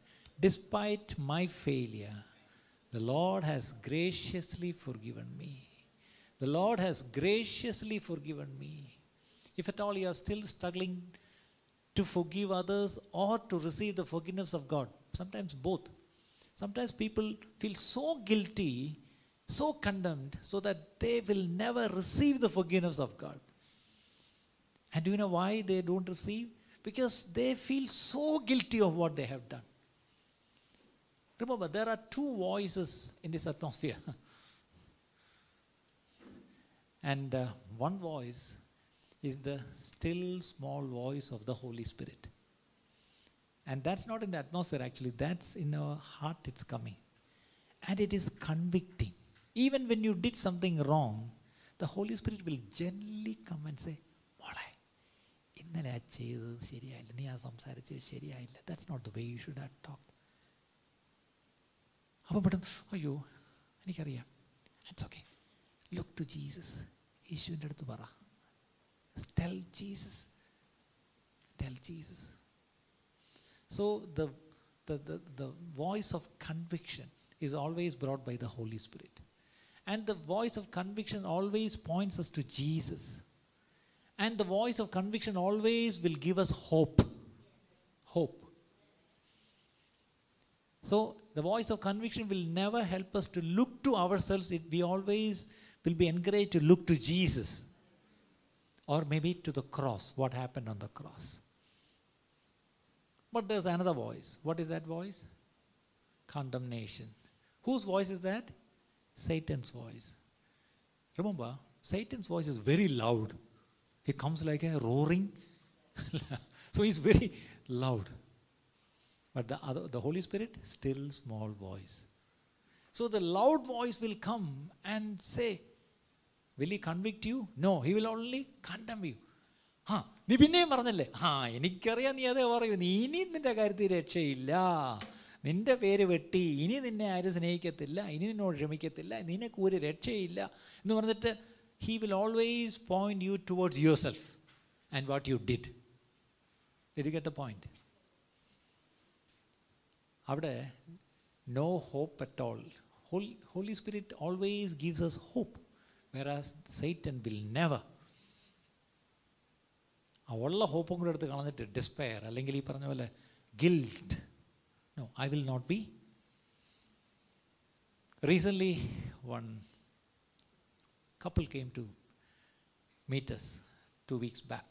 Despite my failure, the Lord has graciously forgiven me. The Lord has graciously forgiven me. If at all you are still struggling to forgive others or to receive the forgiveness of God, sometimes both. Sometimes people feel so guilty, so condemned, so that they will never receive the forgiveness of God. And do you know why they don't receive? Because they feel so guilty of what they have done. Remember, there are two voices in this atmosphere. And one voice is the still small voice of the Holy Spirit. And that's not in the atmosphere actually, that's in our heart, it's coming. And it is convicting. Even when you did something wrong, the Holy Spirit will gently come and say, "Mole, innale aa cheyathu seriyilla, nee aa samsarichathu seriyilla. That's not the way you should have talked." അപ്പോൾ പെട്ടെന്ന് അയ്യോ എനിക്കറിയാം, it's okay, look to Jesus. യേശുവിൻ്റെ അടുത്ത് പറ, tell Jesus, tell Jesus. So the voice of conviction is always brought by the Holy Spirit. And the voice of conviction always points us to Jesus. And the voice of conviction always will give us hope. Hope. So the voice of conviction will never help us to look to ourselves. We always will be encouraged to look to Jesus, or maybe to the cross, what happened on the cross. But there's another voice. What is that voice? Condemnation. Whose voice is that? Satan's voice. Remember, Satan's voice is very loud. He comes like a roaring. So he's very loud. But the Holy Spirit, still small voice. So the loud voice will come and say, will he convict you? No, he will only condemn you. Ha, nee pinne maranalle. Ha, enikariya nee adu parayu, nee ini ninda karyathil rakshayilla, ninde peru vetti, ini ninne aaru sneehikkathilla, ini ninnodu shamikkathilla, ninakku oru rakshayilla ennu paranjittu, he will always point you towards yourself and what you did. Did you get the point? അവിടെ no hope at all. Holy Spirit always gives us hope, whereas Satan will never. ഉള്ള ഹോപ്പും കൂടെ എടുത്ത് കളഞ്ഞിട്ട് despair അല്ലെങ്കിൽ ഈ പറഞ്ഞ പോലെ guilt. No, I will not be. Recently one couple came to meet us 2 weeks back,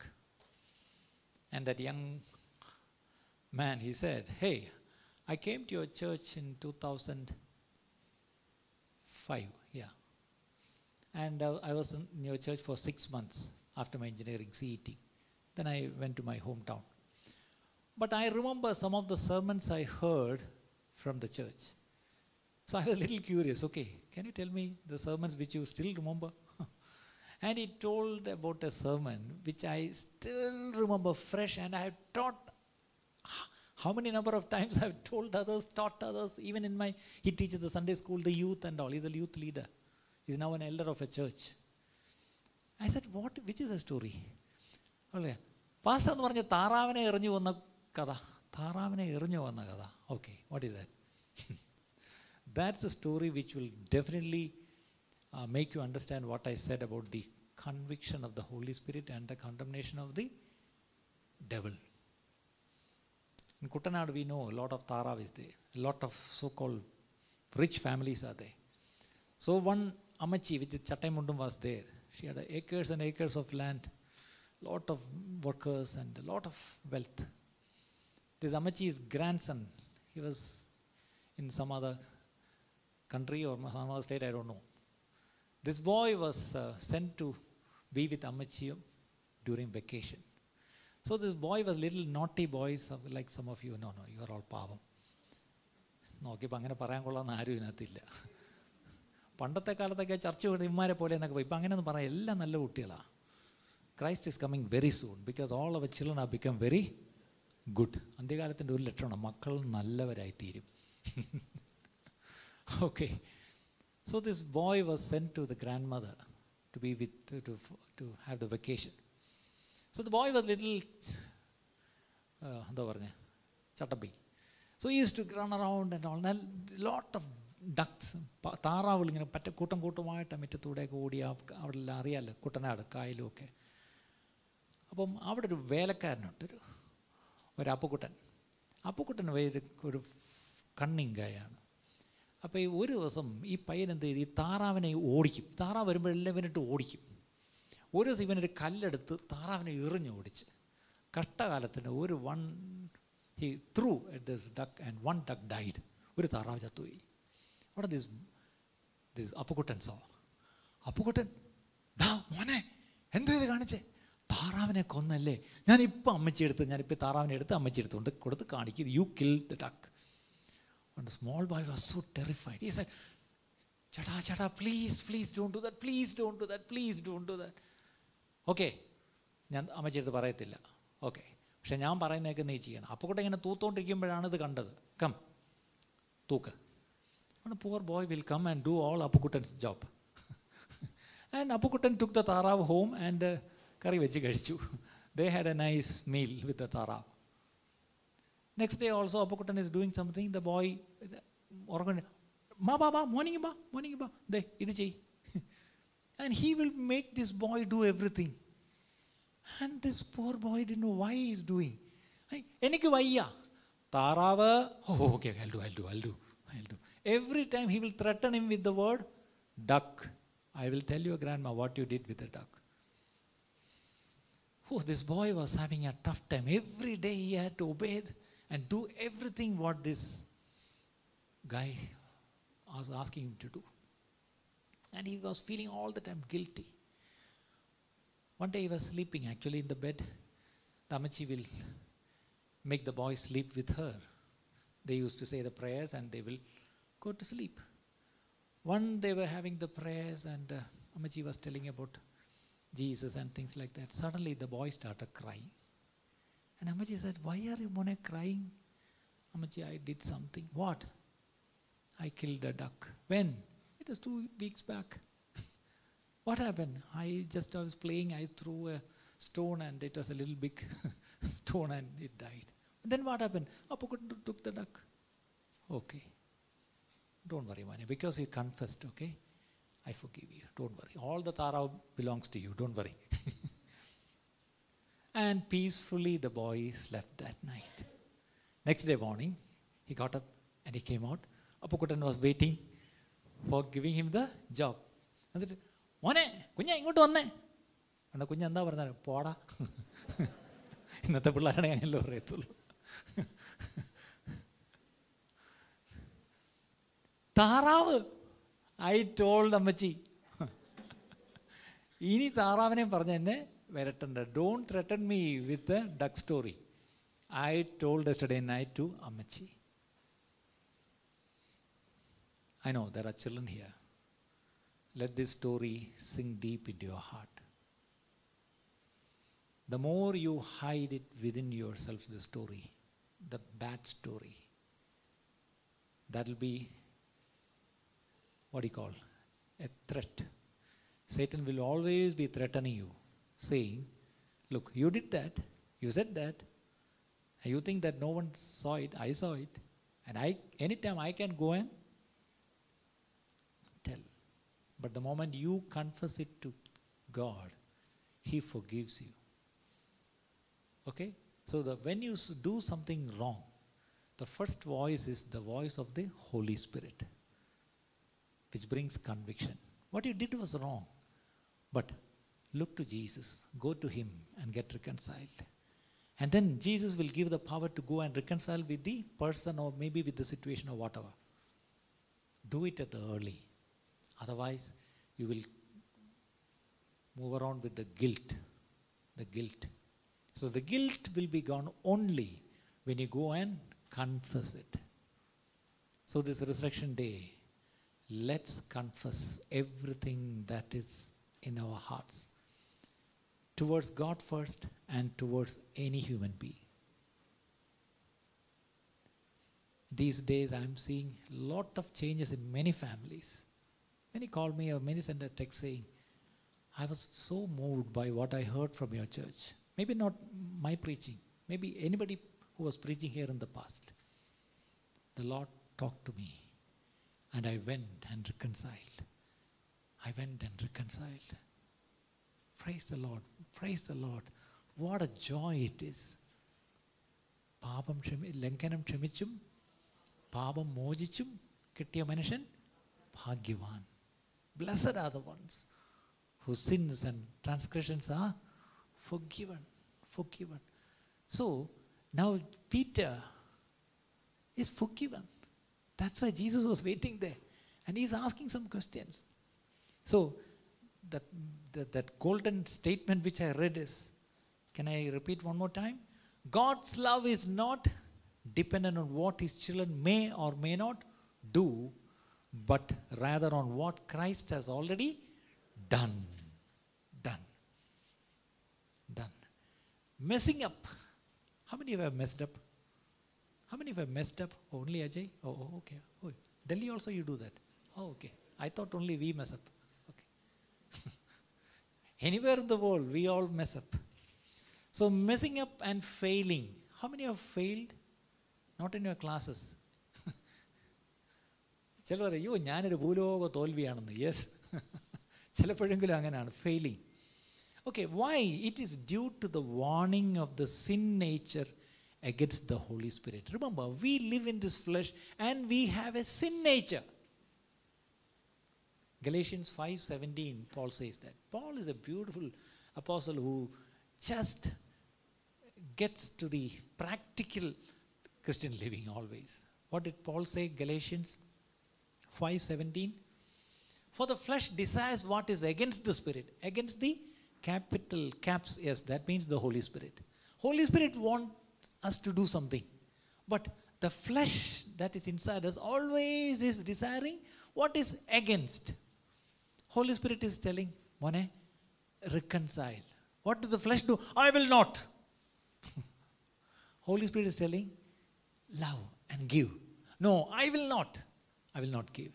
and that young man, he said, hey, I came to your church in 2005, yeah, and I was in your church for 6 months after my engineering CET. Then I went to my hometown, but I remember some of the sermons I heard from the church. So I was a little curious, okay, can you tell me the sermons which you still remember? And he told about a sermon which I still remember fresh, and I have taught how many number of times I have taught others, even in my, he teaches the Sunday school, the youth and all. He's a youth leader. He's now an elder of a church. I said, what, which is the story? Okay, pastor nu paranja taaravane erinu vanna kada, taaravane erinu vanna kada. Okay, what is that? That's a story which will definitely make you understand what I said about the conviction of the Holy Spirit and the condemnation of the devil. In Kuttanad, we know a lot of Tarav is there. A lot of so-called rich families are there. So one Amachi with the Chattaimundum was there. She had acres and acres of land, lot of workers and a lot of wealth. This Amachi's grandson, he was in some other country or Maharashtra state, I don't know. This boy was sent to be with Amachi during vacation. So this boy was little naughty boy, like some of you. No, you are all pavam. നോക്കിയപ്പോൾ അങ്ങനെ പറയാൻ കൊള്ളാമെന്ന് ആരും ഇതിനകത്തില്ല. പണ്ടത്തെ കാലത്തൊക്കെ ചർച്ച ചെയ്ത് ഇമ്മാരെ പോലെ എന്നൊക്കെ പോയി, ഇപ്പം അങ്ങനെയൊന്നും പറയാം, എല്ലാം നല്ല കുട്ടികളാണ്. Christ is coming very soon because all our children have become very good. അന്ത്യകാലത്തിൻ്റെ ഒരു ലക്ഷണം മക്കൾ നല്ലവരായി തീരും. Okay, so this boy was sent to the grandmother to be with to have the vacation. So the boy was little എന്താ പറഞ്ഞേ ചട്ടമ്പി. So he used to run around and all, lot of ducks, താറാവുകൾ ഇങ്ങനെ പറ്റ കൂട്ടമായിട്ട് മുറ്റത്തൂടെയൊക്കെ ഓടിയ അവിടെ അറിയാമല്ലോ കുട്ടനാട് കായലും ഒക്കെ. അപ്പം അവിടെ ഒരു വേലക്കാരനുണ്ട്, ഒരു അപ്പുക്കുട്ടൻ. അപ്പുക്കുട്ടൻ ഒരു കണ്ണിങ്കായാണ്. അപ്പോൾ ഈ ഒരു ദിവസം ഈ പയ്യനെന്ത് ചെയ്ത് ഈ താറാവിനെ ഓടിക്കും. താറാവ് വരുമ്പോഴെല്ലാം ഇവനിട്ട് ഓടിക്കും. ഒരു ദിവസം ഇവനൊരു കല്ലെടുത്ത് താറാവിനെ എറിഞ്ഞ് ഓടിച്ച് കഷ്ടകാലത്തിന് ഒരു one he threw at this duck and one duck died. ഒരു താറാവ് ചത്തുപോയി. അവിടെ ദിസ് അപ്പുക്കുട്ടൻ സോ, അപ്പുക്കുട്ടൻ ഡാ മോനെ എന്തോ ഇത് കാണിച്ചേ, താറാവിനെ കൊന്നല്ലേ, ഞാനിപ്പോൾ ഞാനിപ്പോൾ താറാവിനെ എടുത്ത് അമ്മച്ചെടുത്തുകൊണ്ട് കൊടുത്ത് കാണിക്കും, you kill the duck. And the small boy was so terrified. He said, Chata, please don't do that. Okay, ഞാൻ അമ്മച്ചെടുത്ത് പറയത്തില്ല. ഓക്കെ, പക്ഷെ ഞാൻ പറയുന്നതൊക്കെ നീ ചെയ്യണം. അപ്പോൾ കൂടെ ഇങ്ങനെ തൂത്തോണ്ടിരിക്കുമ്പോഴാണ് ഇത് കണ്ടത്. കം തൂക്ക്. Poor boy will come and do all Appukuttan's job. And Appukuttan took the tharavu home and കറി വെച്ച് കഴിച്ചു. They had a nice meal with the താറാവ്. Next day also Appukuttan is doing something. The boy organ, ma baba morning ba de idu chey, and he will make this boy do everything. And this poor boy didn't know why he is doing. Enikku vayya taarava, okay, I'll do. Every time he will threaten him with the word duck. I will tell your grandma what you did with the duck. Oh, this boy was having a tough time. Every day he had to obey and do everything what this guy was asking him to do, and he was feeling all the time guilty. One day he was sleeping actually in the bed. Amachi will make the boy sleep with her. They used to say the prayers and they will go to sleep. One they were having the prayers and Amachi was telling about Jesus and things like that. Suddenly the boy started crying. And Amachi said, why are you Mone crying? Amachi, I did something. What? I killed a duck. When? It was 2 weeks back. What happened? I was playing. I threw a stone and it was a little big stone and it died. And then what happened? Appukuttan took the duck. Okay. Don't worry, Mani, because you confessed, okay? I forgive you. Don't worry. All the tarao belongs to you. Don't worry. And peacefully the boy slept that night. Next day morning, he got up and he came out. Appo Kuttanad was waiting for giving him the job. And said, "Mane, kunja ingotu vanne." And kunja endha parnanu, "Poda." ഇന്നത്തെ പിള്ളേരുടെ അങ്ങനെയല്ലോ പറയത്തുള്ളൂ. താറാവ്, I told അമ്മച്ചി, ഇനി താറാവിനെ പറഞ്ഞ് എന്നെ വരട്ടണ്ട. Don't threaten me with a duck story. I told yesterday night to അമ്മച്ചി. I know there are children here. Let this story sink deep into your heart. The more you hide it within yourself, the story, the bad story, that will be what do you call a threat. Satan will always be threatening you, saying, look, you did that, you said that, and you think that no one saw it. I saw it, and I anytime I can go and tell. But the moment you confess it to God, He forgives you. Okay, so when you do something wrong, the first voice is the voice of the Holy Spirit, which brings conviction. What you did was wrong, but look to Jesus, go to Him and get reconciled. And then Jesus will give the power to go and reconcile with the person, or maybe with the situation or whatever. Do it at the early, otherwise you will move around with the guilt. So the guilt will be gone only when you go and confess it. So this Resurrection Day, let's confess everything that is in our hearts towards God first and towards any human being. These days I am seeing lot of changes in many families. Many call me or many send a text saying, I was so moved by what I heard from your church. Maybe not my preaching, maybe anybody who was preaching here in the past. The Lord talked to me, and I went and reconciled. Praise the Lord. What a joy it is. പാപം ലംഘനം ക്ഷമിച്ചും പാപം മോചിച്ചും കിട്ടിയ മനുഷ്യൻ ഭാഗ്യവാൻ. Blessed are the ones whose sins and transgressions are forgiven. So now Peter is forgiven. That's why Jesus was waiting there, and he is asking some questions. So that golden statement which I read is, can I repeat one more time? God's love is not dependent on what His children may or may not do, but rather on what Christ has already done. Messing up. How many have messed up? Only Ajay? Oh, okay. Oh, Delhi also you do that. Oh, okay. I thought only we mess up. Okay. Anywhere in the world we all mess up. So messing up and failing. How many have failed? Not in your classes. Chellare yo njan oru bhuloga tholviyanannu. Yes. Chellapozhengilum anganaanu failing. Okay, why? It is due to the warning of the sin nature against the Holy Spirit. Remember, we live in this flesh and we have a sin nature. Galatians 5:17, Paul says that. Paul is a beautiful apostle who just gets to the practical Christian living always. What did Paul say? Galatians 5:17, for the flesh desires what is against the Spirit, against the capital caps, yes, that means the Holy Spirit. Holy Spirit wants us to do something, but the flesh that is inside us always is desiring what is against. Holy Spirit is telling, Mone, reconcile. What does the flesh do? I will not. Holy Spirit is telling, love and give. No, I will not. I will not give.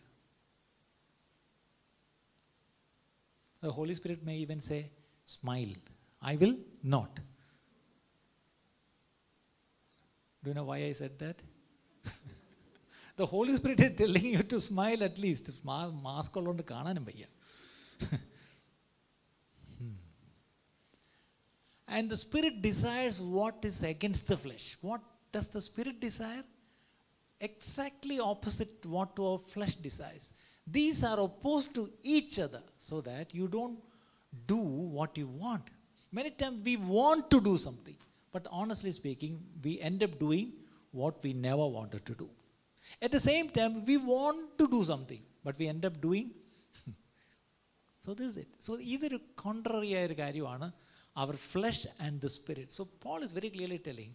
The Holy Spirit may even say, smile. I will not. Do you know why I said that? The Holy Spirit is telling you to smile at least. Mask alone kaananum payya. And the Spirit desires what is against the flesh. What does the Spirit desire? Exactly opposite what to our flesh desires. These are opposed to each other so that you don't do what you want. Many times we want to do something, but honestly speaking, we end up doing what we never wanted to do. At the same time, we want to do something, but we end up doing. So this is it. So either contrary or karyana, our flesh and the spirit. So Paul is very clearly telling,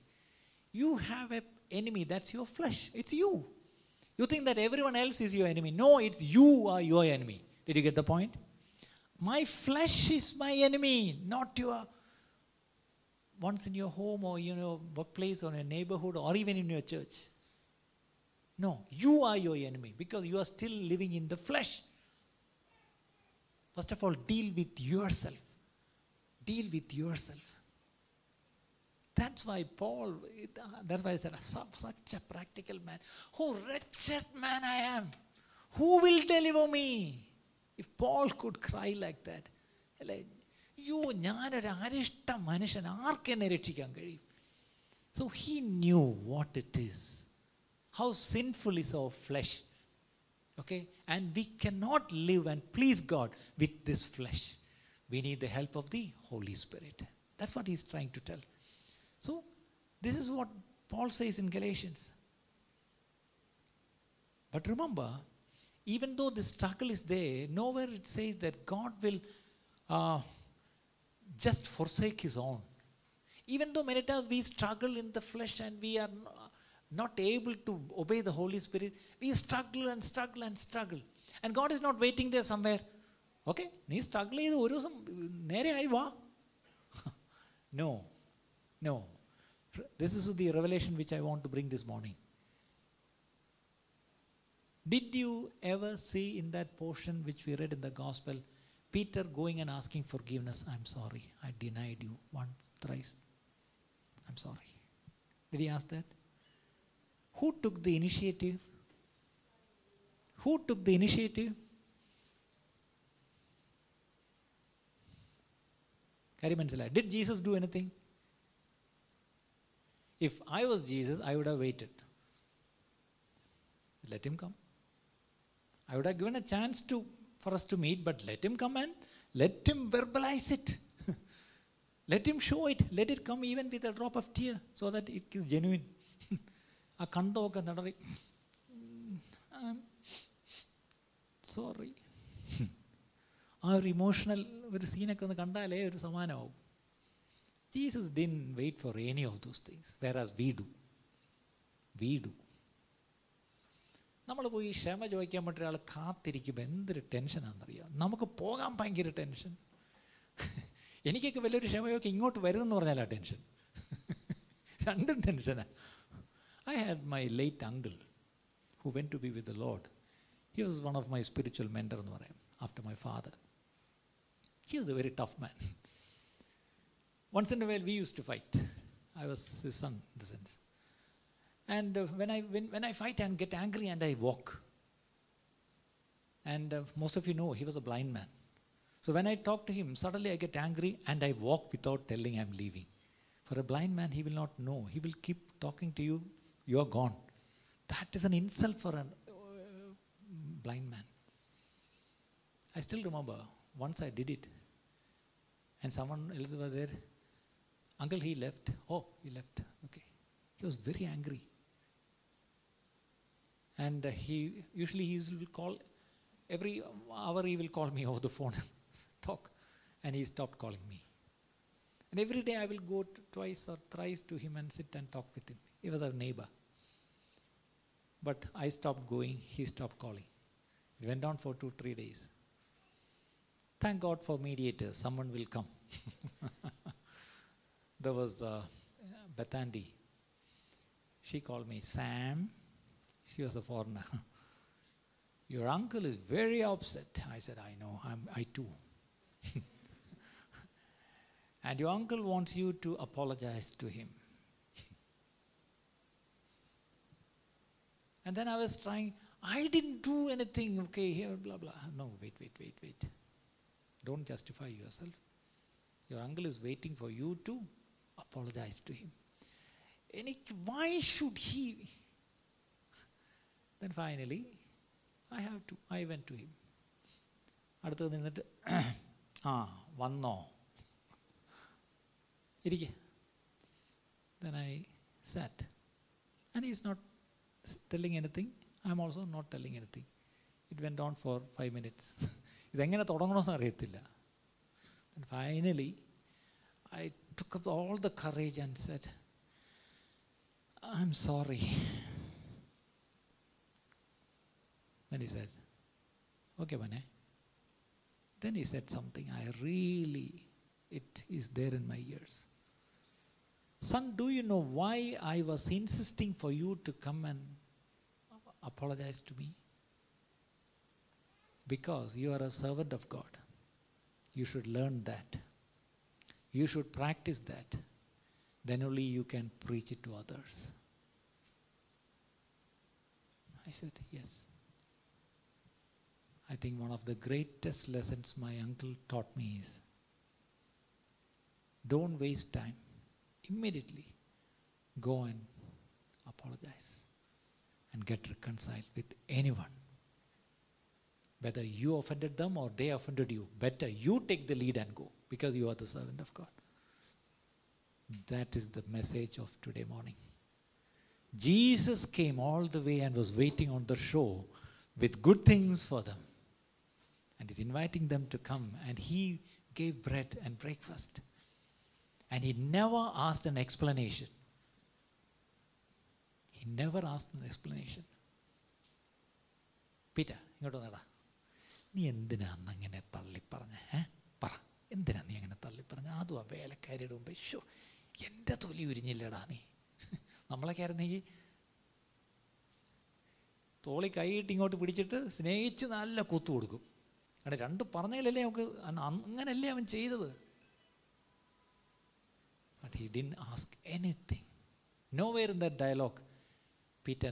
you have an enemy, that's your flesh. It's you. You think that everyone else is your enemy. No, it's you are your enemy. Did you get the point? My flesh is my enemy, not your. Once in your home or in your workplace or in your neighborhood or even in your church. No, you are your enemy because you are still living in the flesh. First of all, deal with yourself. Deal with yourself. That's why Paul, that's why I said, such a practical man. Oh, wretched man I am. Who will deliver me? If Paul could cry like that, like, you, so he knew what it is. How sinful is our flesh. Okay? And we cannot live and please God with this flesh. We need the help of the Holy Spirit. That's what he's trying to tell. So, this is what Paul says in Galatians. But remember, even though this struggle is there, nowhere it says that God will just forsake his own. Even though many times we struggle in the flesh and we are not able to obey the Holy Spirit, we struggle and struggle and struggle. And God is not waiting there somewhere. Okay, you struggle, no. No, this is the revelation which I want to bring this morning. Did you ever see in that portion which we read in the gospel, Peter going and asking forgiveness? I'm sorry, I denied you once, thrice. I'm sorry. Did he ask that? Who took the initiative? Who took the initiative? Did Jesus do anything? If I was Jesus, I would have waited. Let him come. I would have given a chance for us to meet, but let him come and let him verbalize it. Let him show it. Let it come even with a drop of tear so that it is genuine. I'm sorry. Our emotional scene is a Jesus didn't wait for any of those things, whereas we do. We do. We പോയി ക്ഷമ ചോദിക്കാൻ പറ്റിയ ആൾ കാത്തിരിക്കുമ്പോൾ എന്തൊരു ടെൻഷനാണെന്നറിയാം. നമുക്ക് പോകാൻ ഭയങ്കര tension. എനിക്കൊക്കെ വലിയൊരു ക്ഷമയൊക്കെ ഇങ്ങോട്ട് വരുന്നെന്ന് പറഞ്ഞാൽ ആ ടെൻഷൻ. രണ്ടും ടെൻഷനാണ്. I had my late uncle who went to be with the Lord. He was one of my spiritual mentor എന്ന് പറയാം, after my father. He was a very tough man. Once in a while, we used to fight. I was his son, in the sense. And when I fight and get angry and I walk. And most of you know, he was a blind man. So when I talk to him, suddenly I get angry and I walk without telling I'm leaving. For a blind man, he will not know. He will keep talking to you. You are gone. That is an insult for a blind man. I still remember, once I did it. And someone else was there. Uncle, he left. Oh, he left. Okay. He was very angry. And he will call, every hour he will call me over the phone and talk. And he stopped calling me. And every day I will go twice or thrice to him and sit and talk with him. He was our neighbor. But I stopped going, he stopped calling. It went on for 2-3 days. Thank God for mediators. Someone will come. There was Bethany. She called me Sam. She was a foreigner. Your uncle is very upset. I said, I know. I too. And your uncle wants you to apologize to him. And then I was trying, I didn't do anything, okay, here, blah, blah. No, wait. Don't justify yourself. Your uncle is waiting for you to apologize to him. Why should he? Then finally, I went to him. അടുത്തത് നിന്നിട്ട് ആ വന്നോ ഇരിക്കേ. Then I sat. And he's not telling anything. I'm also not telling anything. It went on for 5 minutes. ഇതെങ്ങനെ തുടങ്ങണമെന്ന് അറിയത്തില്ല. Then finally, I took up all the courage and said, I'm sorry. Then he said, okay, Bane. Then he said something, it is there in my ears. Son, do you know why I was insisting for you to come and apologize to me? Because you are a servant of God. You should learn that. You should practice that. Then only you can preach it to others. I said, yes. I think one of the greatest lessons my uncle taught me is, don't waste time. Immediately go and apologize and get reconciled with anyone. Whether you offended them or they offended you, better you take the lead and go, because you are the servant of God. That is the message of today morning. Jesus came all the way and was waiting on the shore with good things for them. And he's inviting them to come. And he gave bread and breakfast. And he never asked an explanation. Peter, ഇങ്ങോട്ട് വന്നടാ. നീ എന്തിനാന്ന് അങ്ങനെ തള്ളിപ്പറഞ്ഞേ? പറ, എന്തിനാ നീ അങ്ങനെ തള്ളിപ്പറഞ്ഞ? അതും ആ വേലക്കാരിയുടെ മുമ്പ് ഷോ എൻ്റെ തൊലി ഉരിഞ്ഞില്ലടാ. നീ നമ്മളൊക്കെ ആയിരുന്നെങ്കിൽ തോളി കൈയിട്ട് ഇങ്ങോട്ട് പിടിച്ചിട്ട് സ്നേഹിച്ച് നല്ല കുത്തു കൊടുക്കും. അവിടെ രണ്ട് പറഞ്ഞതിലല്ലേ നമുക്ക്, അങ്ങനല്ലേ അവൻ ചെയ്തത്. But he didn't ask anything. Nowhere in that dialogue, Peter,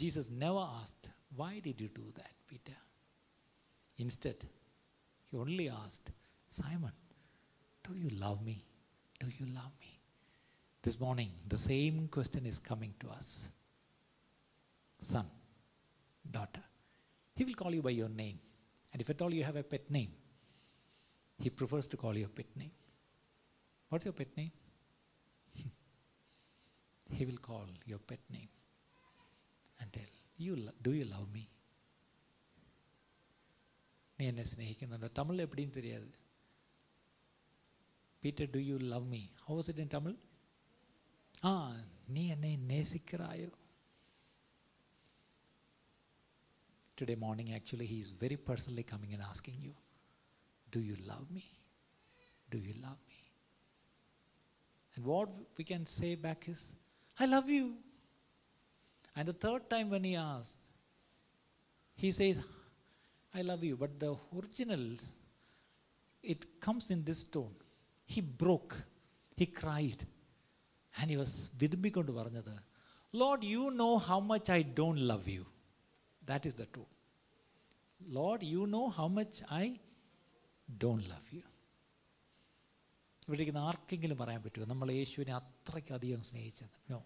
Jesus never asked, why did you do that, Peter? Instead, he only asked, Simon, do you love me? Do you love me? This morning, the same question is coming to us. Son, daughter. He will call you by your name. And if at all you have a pet name, he prefers to call you a pet name. What's your pet name? He will call your pet name and tell you, do you love me? Nee enne snehikunnundo. Tamil eppadiyin theriyadu. Peter, do you love me? How was it in Tamil? Nee enne nesikkirayo. Today morning, actually, he is very personally coming and asking you, do you love me? Do you love me? And what we can say back is, I love you. And the third time when he asked, he says, I love you. But the originals, it comes in this tone. He broke. He cried. And he was vidbikkondu paranjathu, Lord, you know how much I don't love you. That is the truth. Lord, you know how much I don't love you. ഇവിടെ ഇരിക്കുന്ന ആർക്കെങ്കിലും പറയാൻ പറ്റുമോ നമ്മൾ യേശുവിനെ അത്രയ്ക്കധികം സ്നേഹിച്ചത്? No.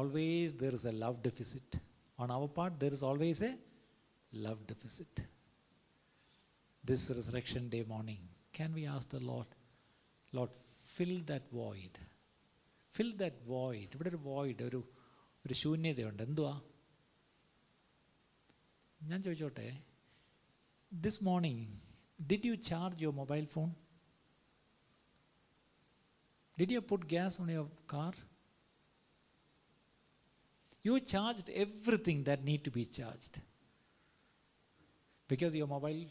Always there is a love deficit on our part. There is always a love deficit. This resurrection day morning can we ask the Lord, Lord fill that void, fill that void. ഇവിടെ ഒരു void, ഒരു ശൂന്യതയുണ്ട്. എന്തുവാ? ഞാൻ ചോദിച്ചോട്ടെ, this morning did you charge your mobile phone? Did you put gas on your car? You charged everything that need to be charged, because your mobile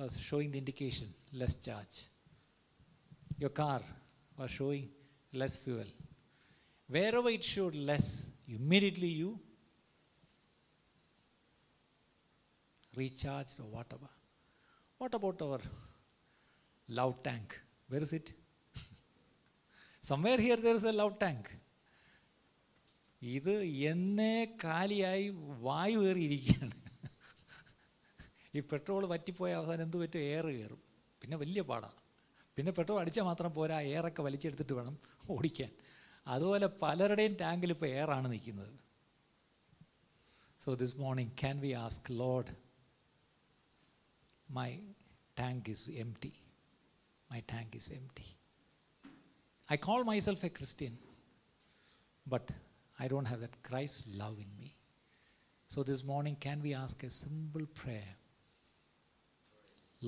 was showing the indication less charge, your car was showing less fuel. Wherever it showed less, immediately you recharged or whatever. What about our love tank? Where is it? Somewhere here there is a love tank. ഇത് എന്നെ കാലിയായി വായു കയറിയിരിക്കുകയാണ്. ഈ petrol വറ്റിപ്പോയ അവസാനം എന്തു പറ്റും? Air കയറും. പിന്നെ വലിയ പാടാണ്. പിന്നെ പെട്രോൾ അടിച്ചാൽ മാത്രം പോരാ, എയറൊക്കെ വലിച്ചെടുത്തിട്ട് വേണം ഓടിക്കാൻ. അതുപോലെ പലരുടെയും ടാങ്കിൽ ഇപ്പോൾ എയറാണ് നിൽക്കുന്നത്. So this morning, can we ask, Lord, my tank is empty. My tank is empty. I call myself a Christian, but I don't have that Christ love in me. So this morning, can we ask a simple prayer?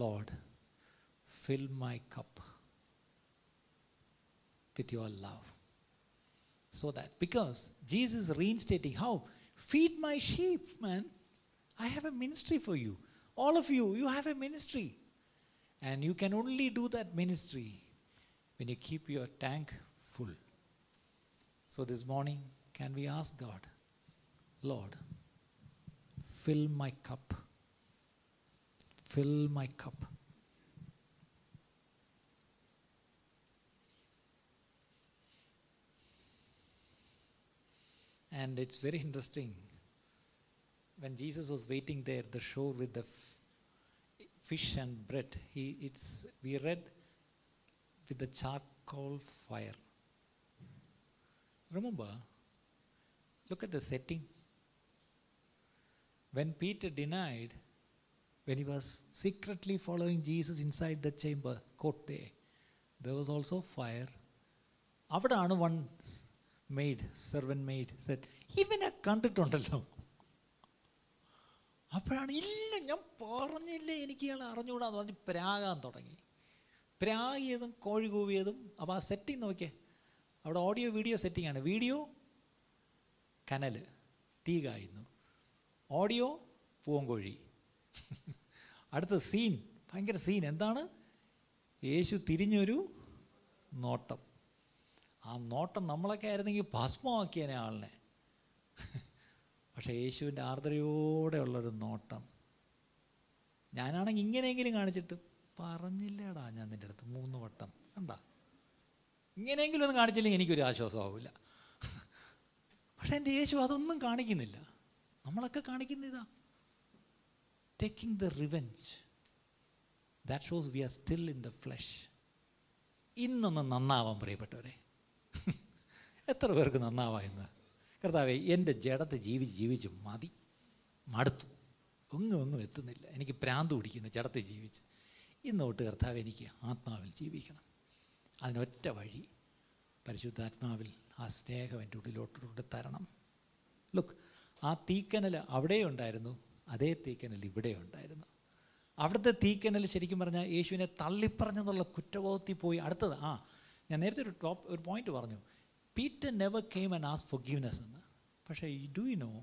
Lord, fill my cup with your love. So that, because Jesus is reinstating, how? Feed my sheep, man. I have a ministry for you. All of you, you have a ministry. And you can only do that ministry when you keep your tank full. So this morning, can we ask God, Lord, fill my cup. Fill my cup. And it's very interesting, when Jesus was waiting there at the shore with the fish and bread, we read with the charcoal fire. Remember, look at the setting. When Peter denied, when he was secretly following Jesus inside the chamber, court there, there was also fire. Avadana one servant maid said, ഇവനെ കണ്ടിട്ടുണ്ടല്ലോ. അപ്പോഴാണ് ഇല്ല ഞാൻ പറഞ്ഞില്ലേ എനിക്ക് ഇയാൾ അറിഞ്ഞുകൂടാന്ന് പറഞ്ഞ് പ്രാകാൻ തുടങ്ങി. പ്രാഗിയതും കോഴി കൂവിയതും. അപ്പോൾ ആ സെറ്റിംഗ് നോക്കിയേ, അവിടെ ഓഡിയോ വീഡിയോ സെറ്റിംഗാണ്. വീഡിയോ കനൽ തീ കായുന്നു, ഓഡിയോ പൂവൻകോഴി. അടുത്ത സീൻ ഭയങ്കര സീൻ എന്താണ്? യേശു തിരിഞ്ഞൊരു നോട്ടം. ആ നോട്ടം നമ്മളൊക്കെ ആയിരുന്നെങ്കിൽ ഭസ്മമാക്കിയനെ ആളിനെ. പക്ഷേ യേശുവിൻ്റെ ആർദ്രയോടെയുള്ളൊരു നോട്ടം. ഞാനാണെങ്കിൽ ഇങ്ങനെയെങ്കിലും കാണിച്ചിട്ട് പറഞ്ഞില്ലേടാ ഞാൻ നിൻ്റെ അടുത്ത് 3 വട്ടം കണ്ട, ഇങ്ങനെയെങ്കിലും ഒന്നും കാണിച്ചില്ലെങ്കിൽ എനിക്കൊരു ആശ്വാസമാവില്ല. പക്ഷേ എൻ്റെ യേശു അതൊന്നും കാണിക്കുന്നില്ല. നമ്മളൊക്കെ കാണിക്കുന്ന ഇതാ, taking the revenge. That shows we are still in the flesh. ഇന്നൊന്ന് നന്നാവാൻ പ്രിയപ്പെട്ടവരെ. എത്ര പേർക്ക് നന്നാവായെന്ന്? കർത്താവേ, എൻ്റെ ജഡത്തെ ജീവിച്ച് മതി, മടുത്തു, ഒന്നും എത്തുന്നില്ല, എനിക്ക് പ്രാന്ത് പിടിക്കുന്നു ജഡത്തെ ജീവിച്ച്. ഇന്നോട്ട് കർത്താവ് എനിക്ക് ആത്മാവിൽ ജീവിക്കണം. അതിനൊറ്റ വഴി, പരിശുദ്ധാത്മാവിൽ ആ സ്നേഹം എൻ്റെ ഉള്ളിലോട്ട് തരണം. ലുക്ക്, ആ തീക്കനൽ അവിടെ ഉണ്ടായിരുന്നു, അതേ തീക്കനൽ ഇവിടെ ഉണ്ടായിരുന്നു. അവിടുത്തെ തീക്കനൽ ശരിക്കും പറഞ്ഞാൽ യേശുവിനെ തള്ളിപ്പറഞ്ഞെന്നുള്ള കുറ്റബോധത്തിൽ പോയി. അടുത്തത് ഞാൻ നേരത്തെ ഒരു പോയിന്റ് പറഞ്ഞു, Peter never came and asked forgiveness. But do you know,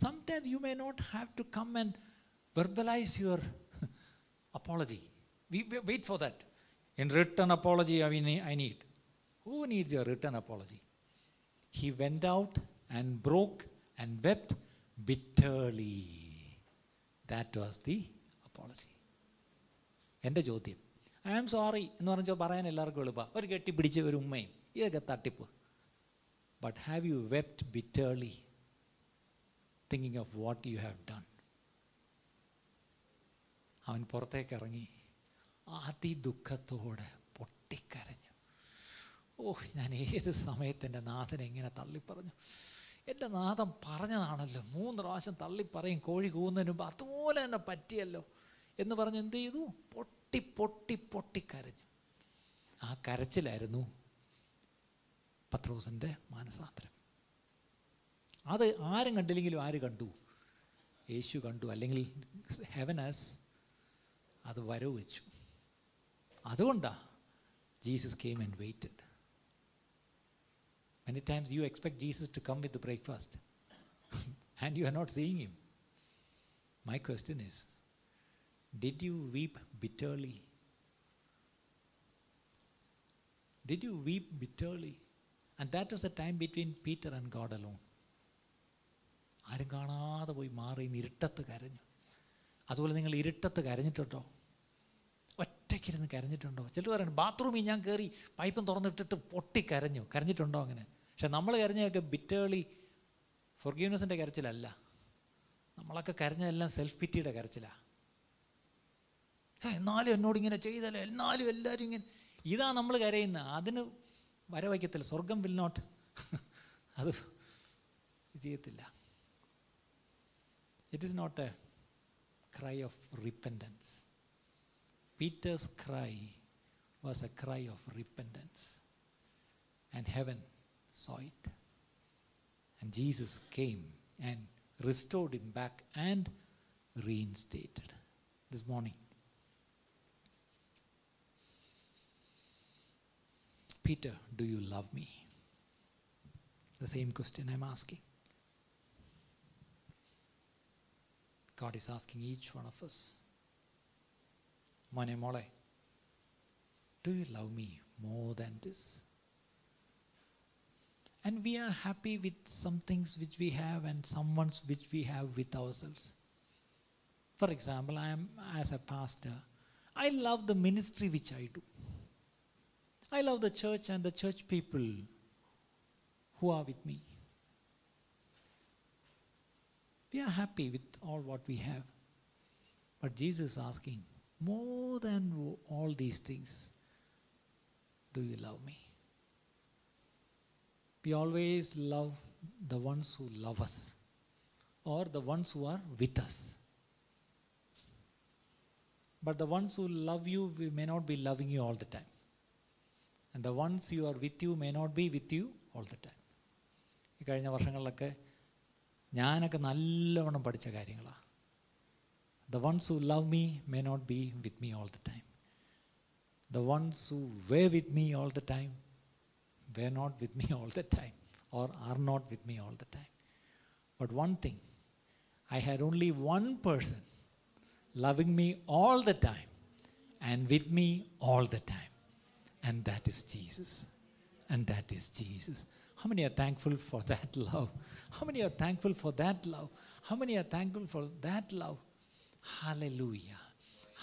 sometimes you may not have to come and verbalize your apology. We wait for that. In written apology, I need. Who needs your written apology? He went out and broke and wept bitterly. That was the apology. എൻ്റെ ചോദ്യം, I am sorry എന്ന് പറഞ്ഞാൽ പറയാൻ എല്ലാവർക്കും എളുപ്പമാണ്. ഒരു കെട്ടിപ്പിടിച്ച് ഒരു ഉമ്മയും ഇതൊക്കെ തട്ടിപ്പ്. But have you wept bitterly, thinking of what you have done? അവൻ പുറത്തേക്ക് ഇറങ്ങി അതിദുഃഖത്തോടെ പൊട്ടിക്കരഞ്ഞു. ഞാൻ ഏത് സമയത്ത് എൻ്റെ നാഥനെ എങ്ങനെ തള്ളിപ്പറഞ്ഞു? എൻ്റെ നാഥൻ പറഞ്ഞതാണല്ലോ, 3 പ്രാവശ്യം തള്ളിപ്പറയും കോഴി കൂവുന്നതിന് മുമ്പ്, അതുപോലെ തന്നെ പറ്റിയല്ലോ എന്ന് പറഞ്ഞ് എന്ത് ചെയ്തു? പൊട്ടി പൊട്ടി പൊട്ടിക്കരഞ്ഞു. ആ കരച്ചിലായിരുന്നു പത്രോസിൻ്റെ മാനസാന്തരം. അത് ആരും കണ്ടില്ലെങ്കിലും ആര് കണ്ടു? യേശു കണ്ടു. അല്ലെങ്കിൽ ഹെവനസ് അത് വരവ് വെച്ചു. അതുകൊണ്ടാണ് Jesus came and waited. Many times you expect Jesus to come with the breakfast and you are not seeing him. My question is, did you weep bitterly? Did you weep bitterly? And that was the time between Peter and God alone. ആരും കാണാതെ പോയി മാറി ഇരുട്ടത്ത് കരഞ്ഞു. അതുപോലെ നിങ്ങൾ ഇരുട്ടത്ത് കരഞ്ഞിട്ടുണ്ടോ? ഒറ്റയ്ക്കിരുന്ന് കരഞ്ഞിട്ടുണ്ടോ? ചിലർ പറയണം ബാത്റൂമിൽ ഞാൻ കയറി പൈപ്പും തുറന്നിട്ടിട്ട് പൊട്ടി കരഞ്ഞു. കരഞ്ഞിട്ടുണ്ടോ അങ്ങനെ? പക്ഷെ നമ്മൾ കരഞ്ഞൊക്കെ ബിറ്റേർലി ഫോർഗീവ്നെസ്സിൻ്റെ കരച്ചിലല്ല, നമ്മളൊക്കെ കരഞ്ഞതെല്ലാം സെൽഫ് പിറ്റിയുടെ കരച്ചിലാണ്. എന്നാലും എന്നോടിങ്ങനെ ചെയ്തല്ലോ, എന്നാലും എല്ലാവരും ഇങ്ങനെ, ഇതാ നമ്മൾ കരയുന്നത്. അതിന് വരവയ്ക്കത്തില്ല, സ്വർഗം വിൽ നോട്ട്, അത് ചെയ്യത്തില്ല. It is not a cry of repentance. Peter's cry was a cry of repentance, and heaven saw it, and Jesus came and restored him back and reinstated. This morning Peter, do you love me? The same question I'm asking. God is asking each one of us, mone mole, do you love me more than this? And we are happy with some things which we have and some ones which we have with ourselves. For example, I am, as a pastor, I love the ministry which I do. I love the church and the church people who are with me. We are happy with all what we have, but Jesus is asking, more than all these things, do you love me? We always love the ones who love us or the ones who are with us, but the ones who love you, we may not be loving you all the time, and the ones you are with you may not be with you all the time. ഈ കഴിഞ്ഞ വർഷങ്ങളിലൊക്കെ ഞാനൊക്കെ നല്ലവണ്ണം പഠിച്ച കാര്യങ്ങളാണ്. The ones who love me may not be with me all the time. The ones who were with me all the time were not with me all the time or are not with me all the time. But one thing, I had only one person loving me all the time and with me all the time, and that is Jesus. And that is Jesus. How many are thankful for that love? How many are thankful for that love? How many are thankful for that love? Hallelujah.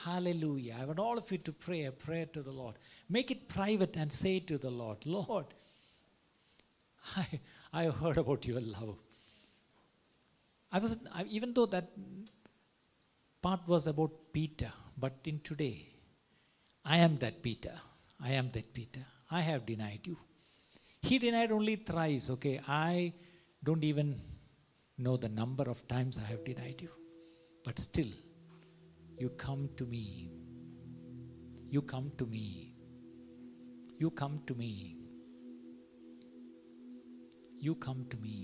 Hallelujah. I want all of you to pray a prayer to the Lord. Make it private and say to the Lord, Lord, I heard about your love. Even though that part was about Peter, but in today, I am that Peter. I am that Peter. I have denied you. He denied only thrice, okay? I don't even know the number of times I have denied you. But still, you come to me. You come to me. You come to me. You come to me.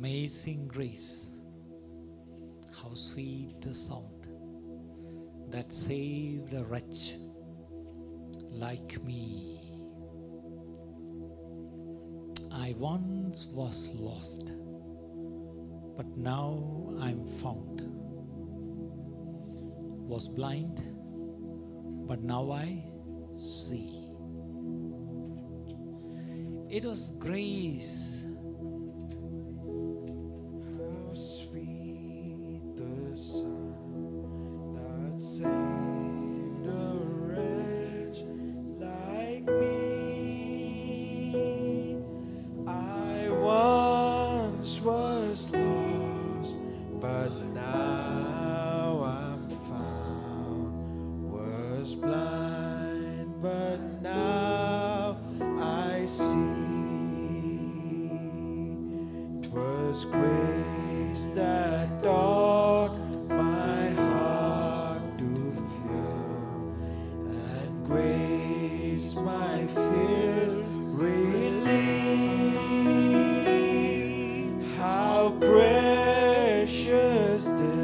Amazing grace. How sweet the sound that saved a wretch like me. I once was lost, but now I'm found. Was blind, but now I see. It was grace. How sweet the sound that saved a wretch like me. I once was lost, but now I'm found. Was blind, but now I see. 'Twas grace that taught my heart to fear, and grace my fears relieved. How precious this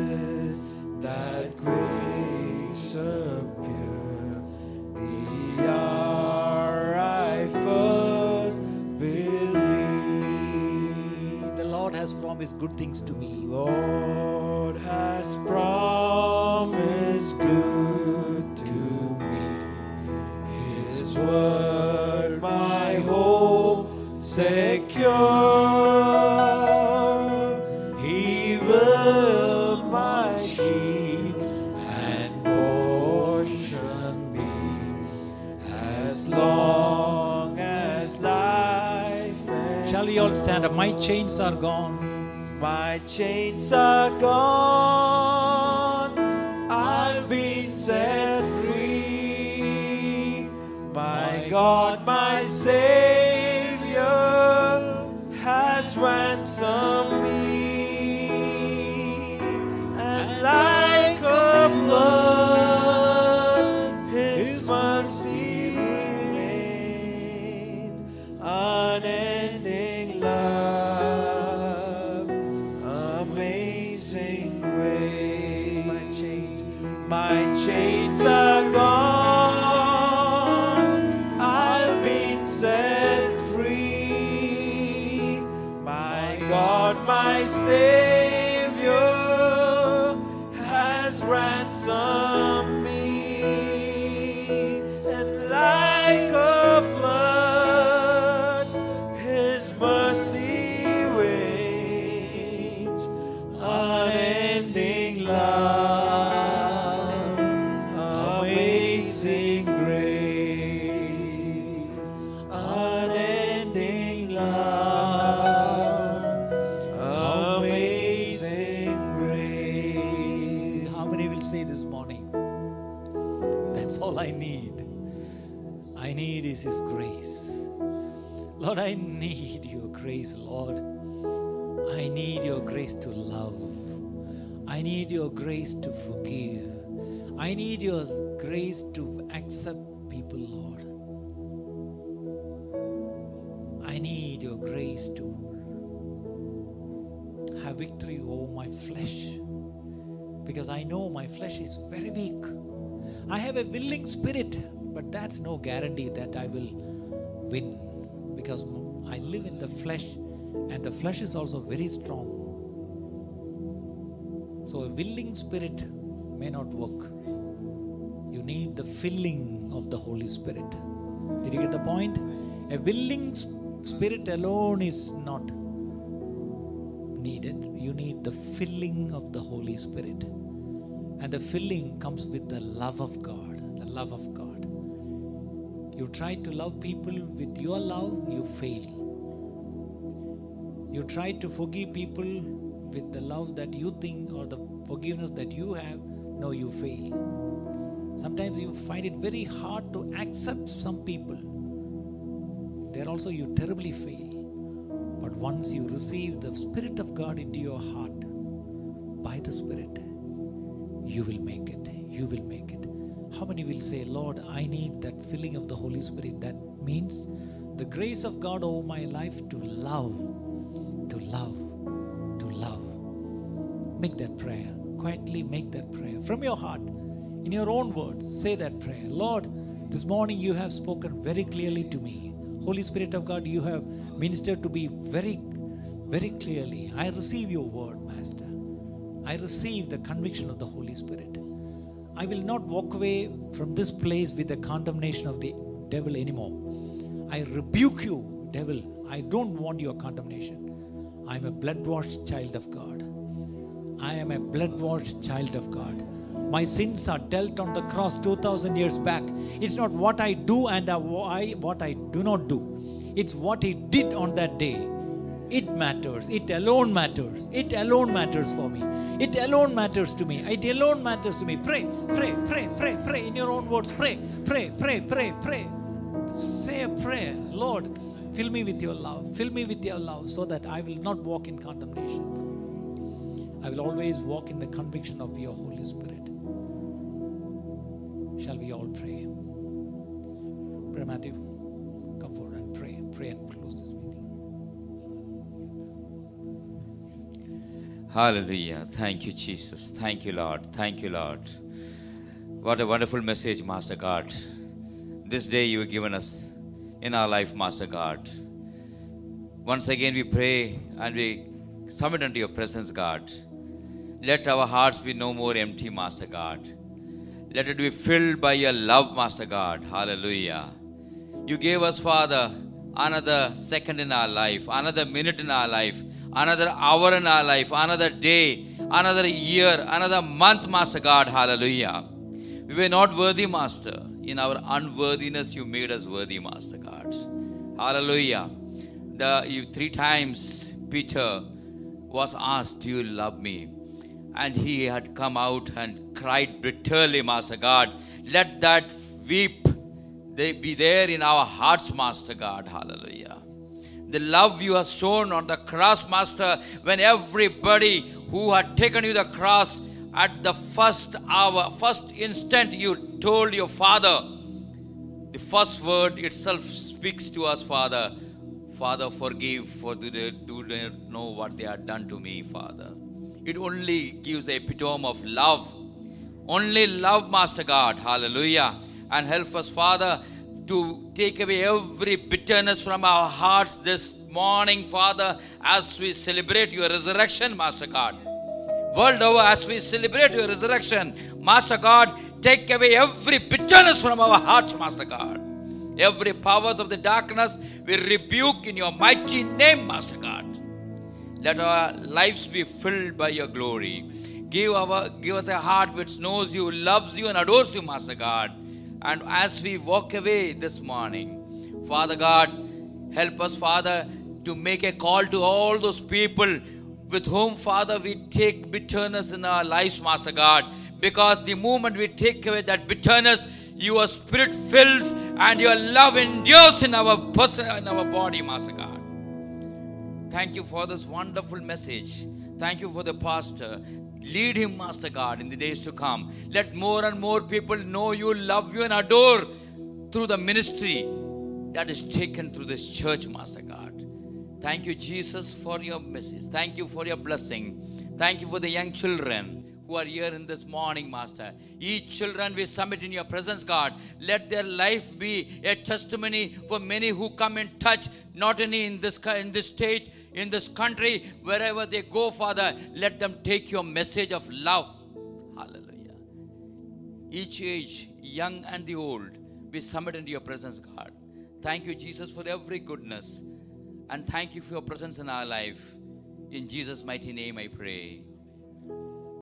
stand up. My chains are gone. My chains are gone. I've been set free. My God, my Savior has ransomed me. And like a flood, His mercy remains unending love, amazing grace. My chains are gone. My Savior has ransomed me, and like a flood, His mercy reigns, unending love, amazing grace, unending love. I need is His grace. Lord, I need Your grace, Lord. I need Your grace to love. I need Your grace to forgive. I need Your grace to accept people, Lord. I need Your grace to have victory over my flesh, because I know my flesh is very weak. I have a willing spirit, but that's no guarantee that I will win, because I live in the flesh, and the flesh is also very strong. So a willing spirit may not work. You need the filling of the Holy Spirit. Did you get the point? A willing spirit alone is not needed. You need the filling of the Holy Spirit. And the filling comes with the love of God. The love of God. You try to love people with your love, you fail. You try to forgive people with the love that you think or the forgiveness that you have, no, you fail. Sometimes you find it very hard to accept some people. There also you terribly fail. But once you receive the Spirit of God into your heart, by the Spirit, you will make it. You will make it. How many will say, Lord, I need that filling of the Holy Spirit? That means the grace of God over my life to love, to love, to love. Make that prayer. Quietly make that prayer. From your heart, in your own words, say that prayer. Lord, this morning You have spoken very clearly to me. Holy Spirit of God, You have ministered to me very, very clearly. I receive Your word, Master. I receive the conviction of the Holy Spirit. I will not walk away from this place with the condemnation of the devil anymore. I rebuke you, devil. I don't want your condemnation. I am a blood-washed child of God. I am a blood-washed child of God. My sins are dealt on the cross 2,000 years back. It's not what I do and what I do not do. It's what He did on that day. It matters. It alone matters. It alone matters for me. It alone matters to me. It alone matters to me. Pray, pray, pray, pray, pray. In your own words, pray, pray, pray, pray, pray. Say a prayer. Lord, fill me with Your love. Fill me with Your love so that I will not walk in condemnation. I will always walk in the conviction of Your Holy Spirit. Shall we all pray? Brother Matthew, come forward and pray. Pray and close this meeting. Hallelujah. Thank You, Jesus. Thank You, Lord. Thank You, Lord. What a wonderful message, Master God. This day You have given us in our life, Master God. Once again we pray and we submit unto Your presence, God. Let our hearts be no more empty, Master God. Let it be filled by Your love, Master God. Hallelujah. You gave us, Father, another second in our life, another minute in our life, another hour in our life, another day, another year, another month, Master God. Hallelujah. We were not worthy, Master. In our unworthiness, You made us worthy, Master God. Hallelujah. three times Peter was asked, "Do you love me?" And he had come out and cried bitterly, Master God. Let that weep they be there in our hearts, Master God. Hallelujah. The love you have shown on the cross, Master, when everybody who had taken you the cross, at the first hour, first instant, you told your Father. The first word itself speaks to us, Father. Father, forgive, for they do not know what they have done to me, Father. It only gives the epitome of love. Only love, Master God. Hallelujah. And help us, Father, to take away every bitterness from our hearts this morning, Father, as we celebrate your resurrection, Master God. World over, as we celebrate your resurrection, Master God, take away every bitterness from our hearts, Master God. Every powers of the darkness we rebuke in your mighty name, Master God. Let our lives be filled by your glory. Give us a heart which knows you, loves you, and adores you, Master God. And as we walk away this morning, Father God, help us, Father, to make a call to all those people with whom, Father, we take bitterness in our lives, Master God. Because the moment we take away that bitterness, your spirit fills and your love endures in our person, in our body, Master God. Thank you for this wonderful message. Thank you for the pastor. Lead him, Master God, in the days to come. Let more and more people know you, love you, and adore through the ministry that is taken through this church, Master God. Thank you, Jesus, for your message. Thank you for your blessing. Thank you for the young children who are here in this morning, Master. Each children we submit in your presence, God. Let their life be a testimony for many who come in touch, not only in this state, in this country, wherever they go, Father. Let them take your message of love. Hallelujah. Each age, young and the old, we submit into your presence, God. Thank you, Jesus, for every goodness. And thank you for your presence in our life. In Jesus' mighty name I pray.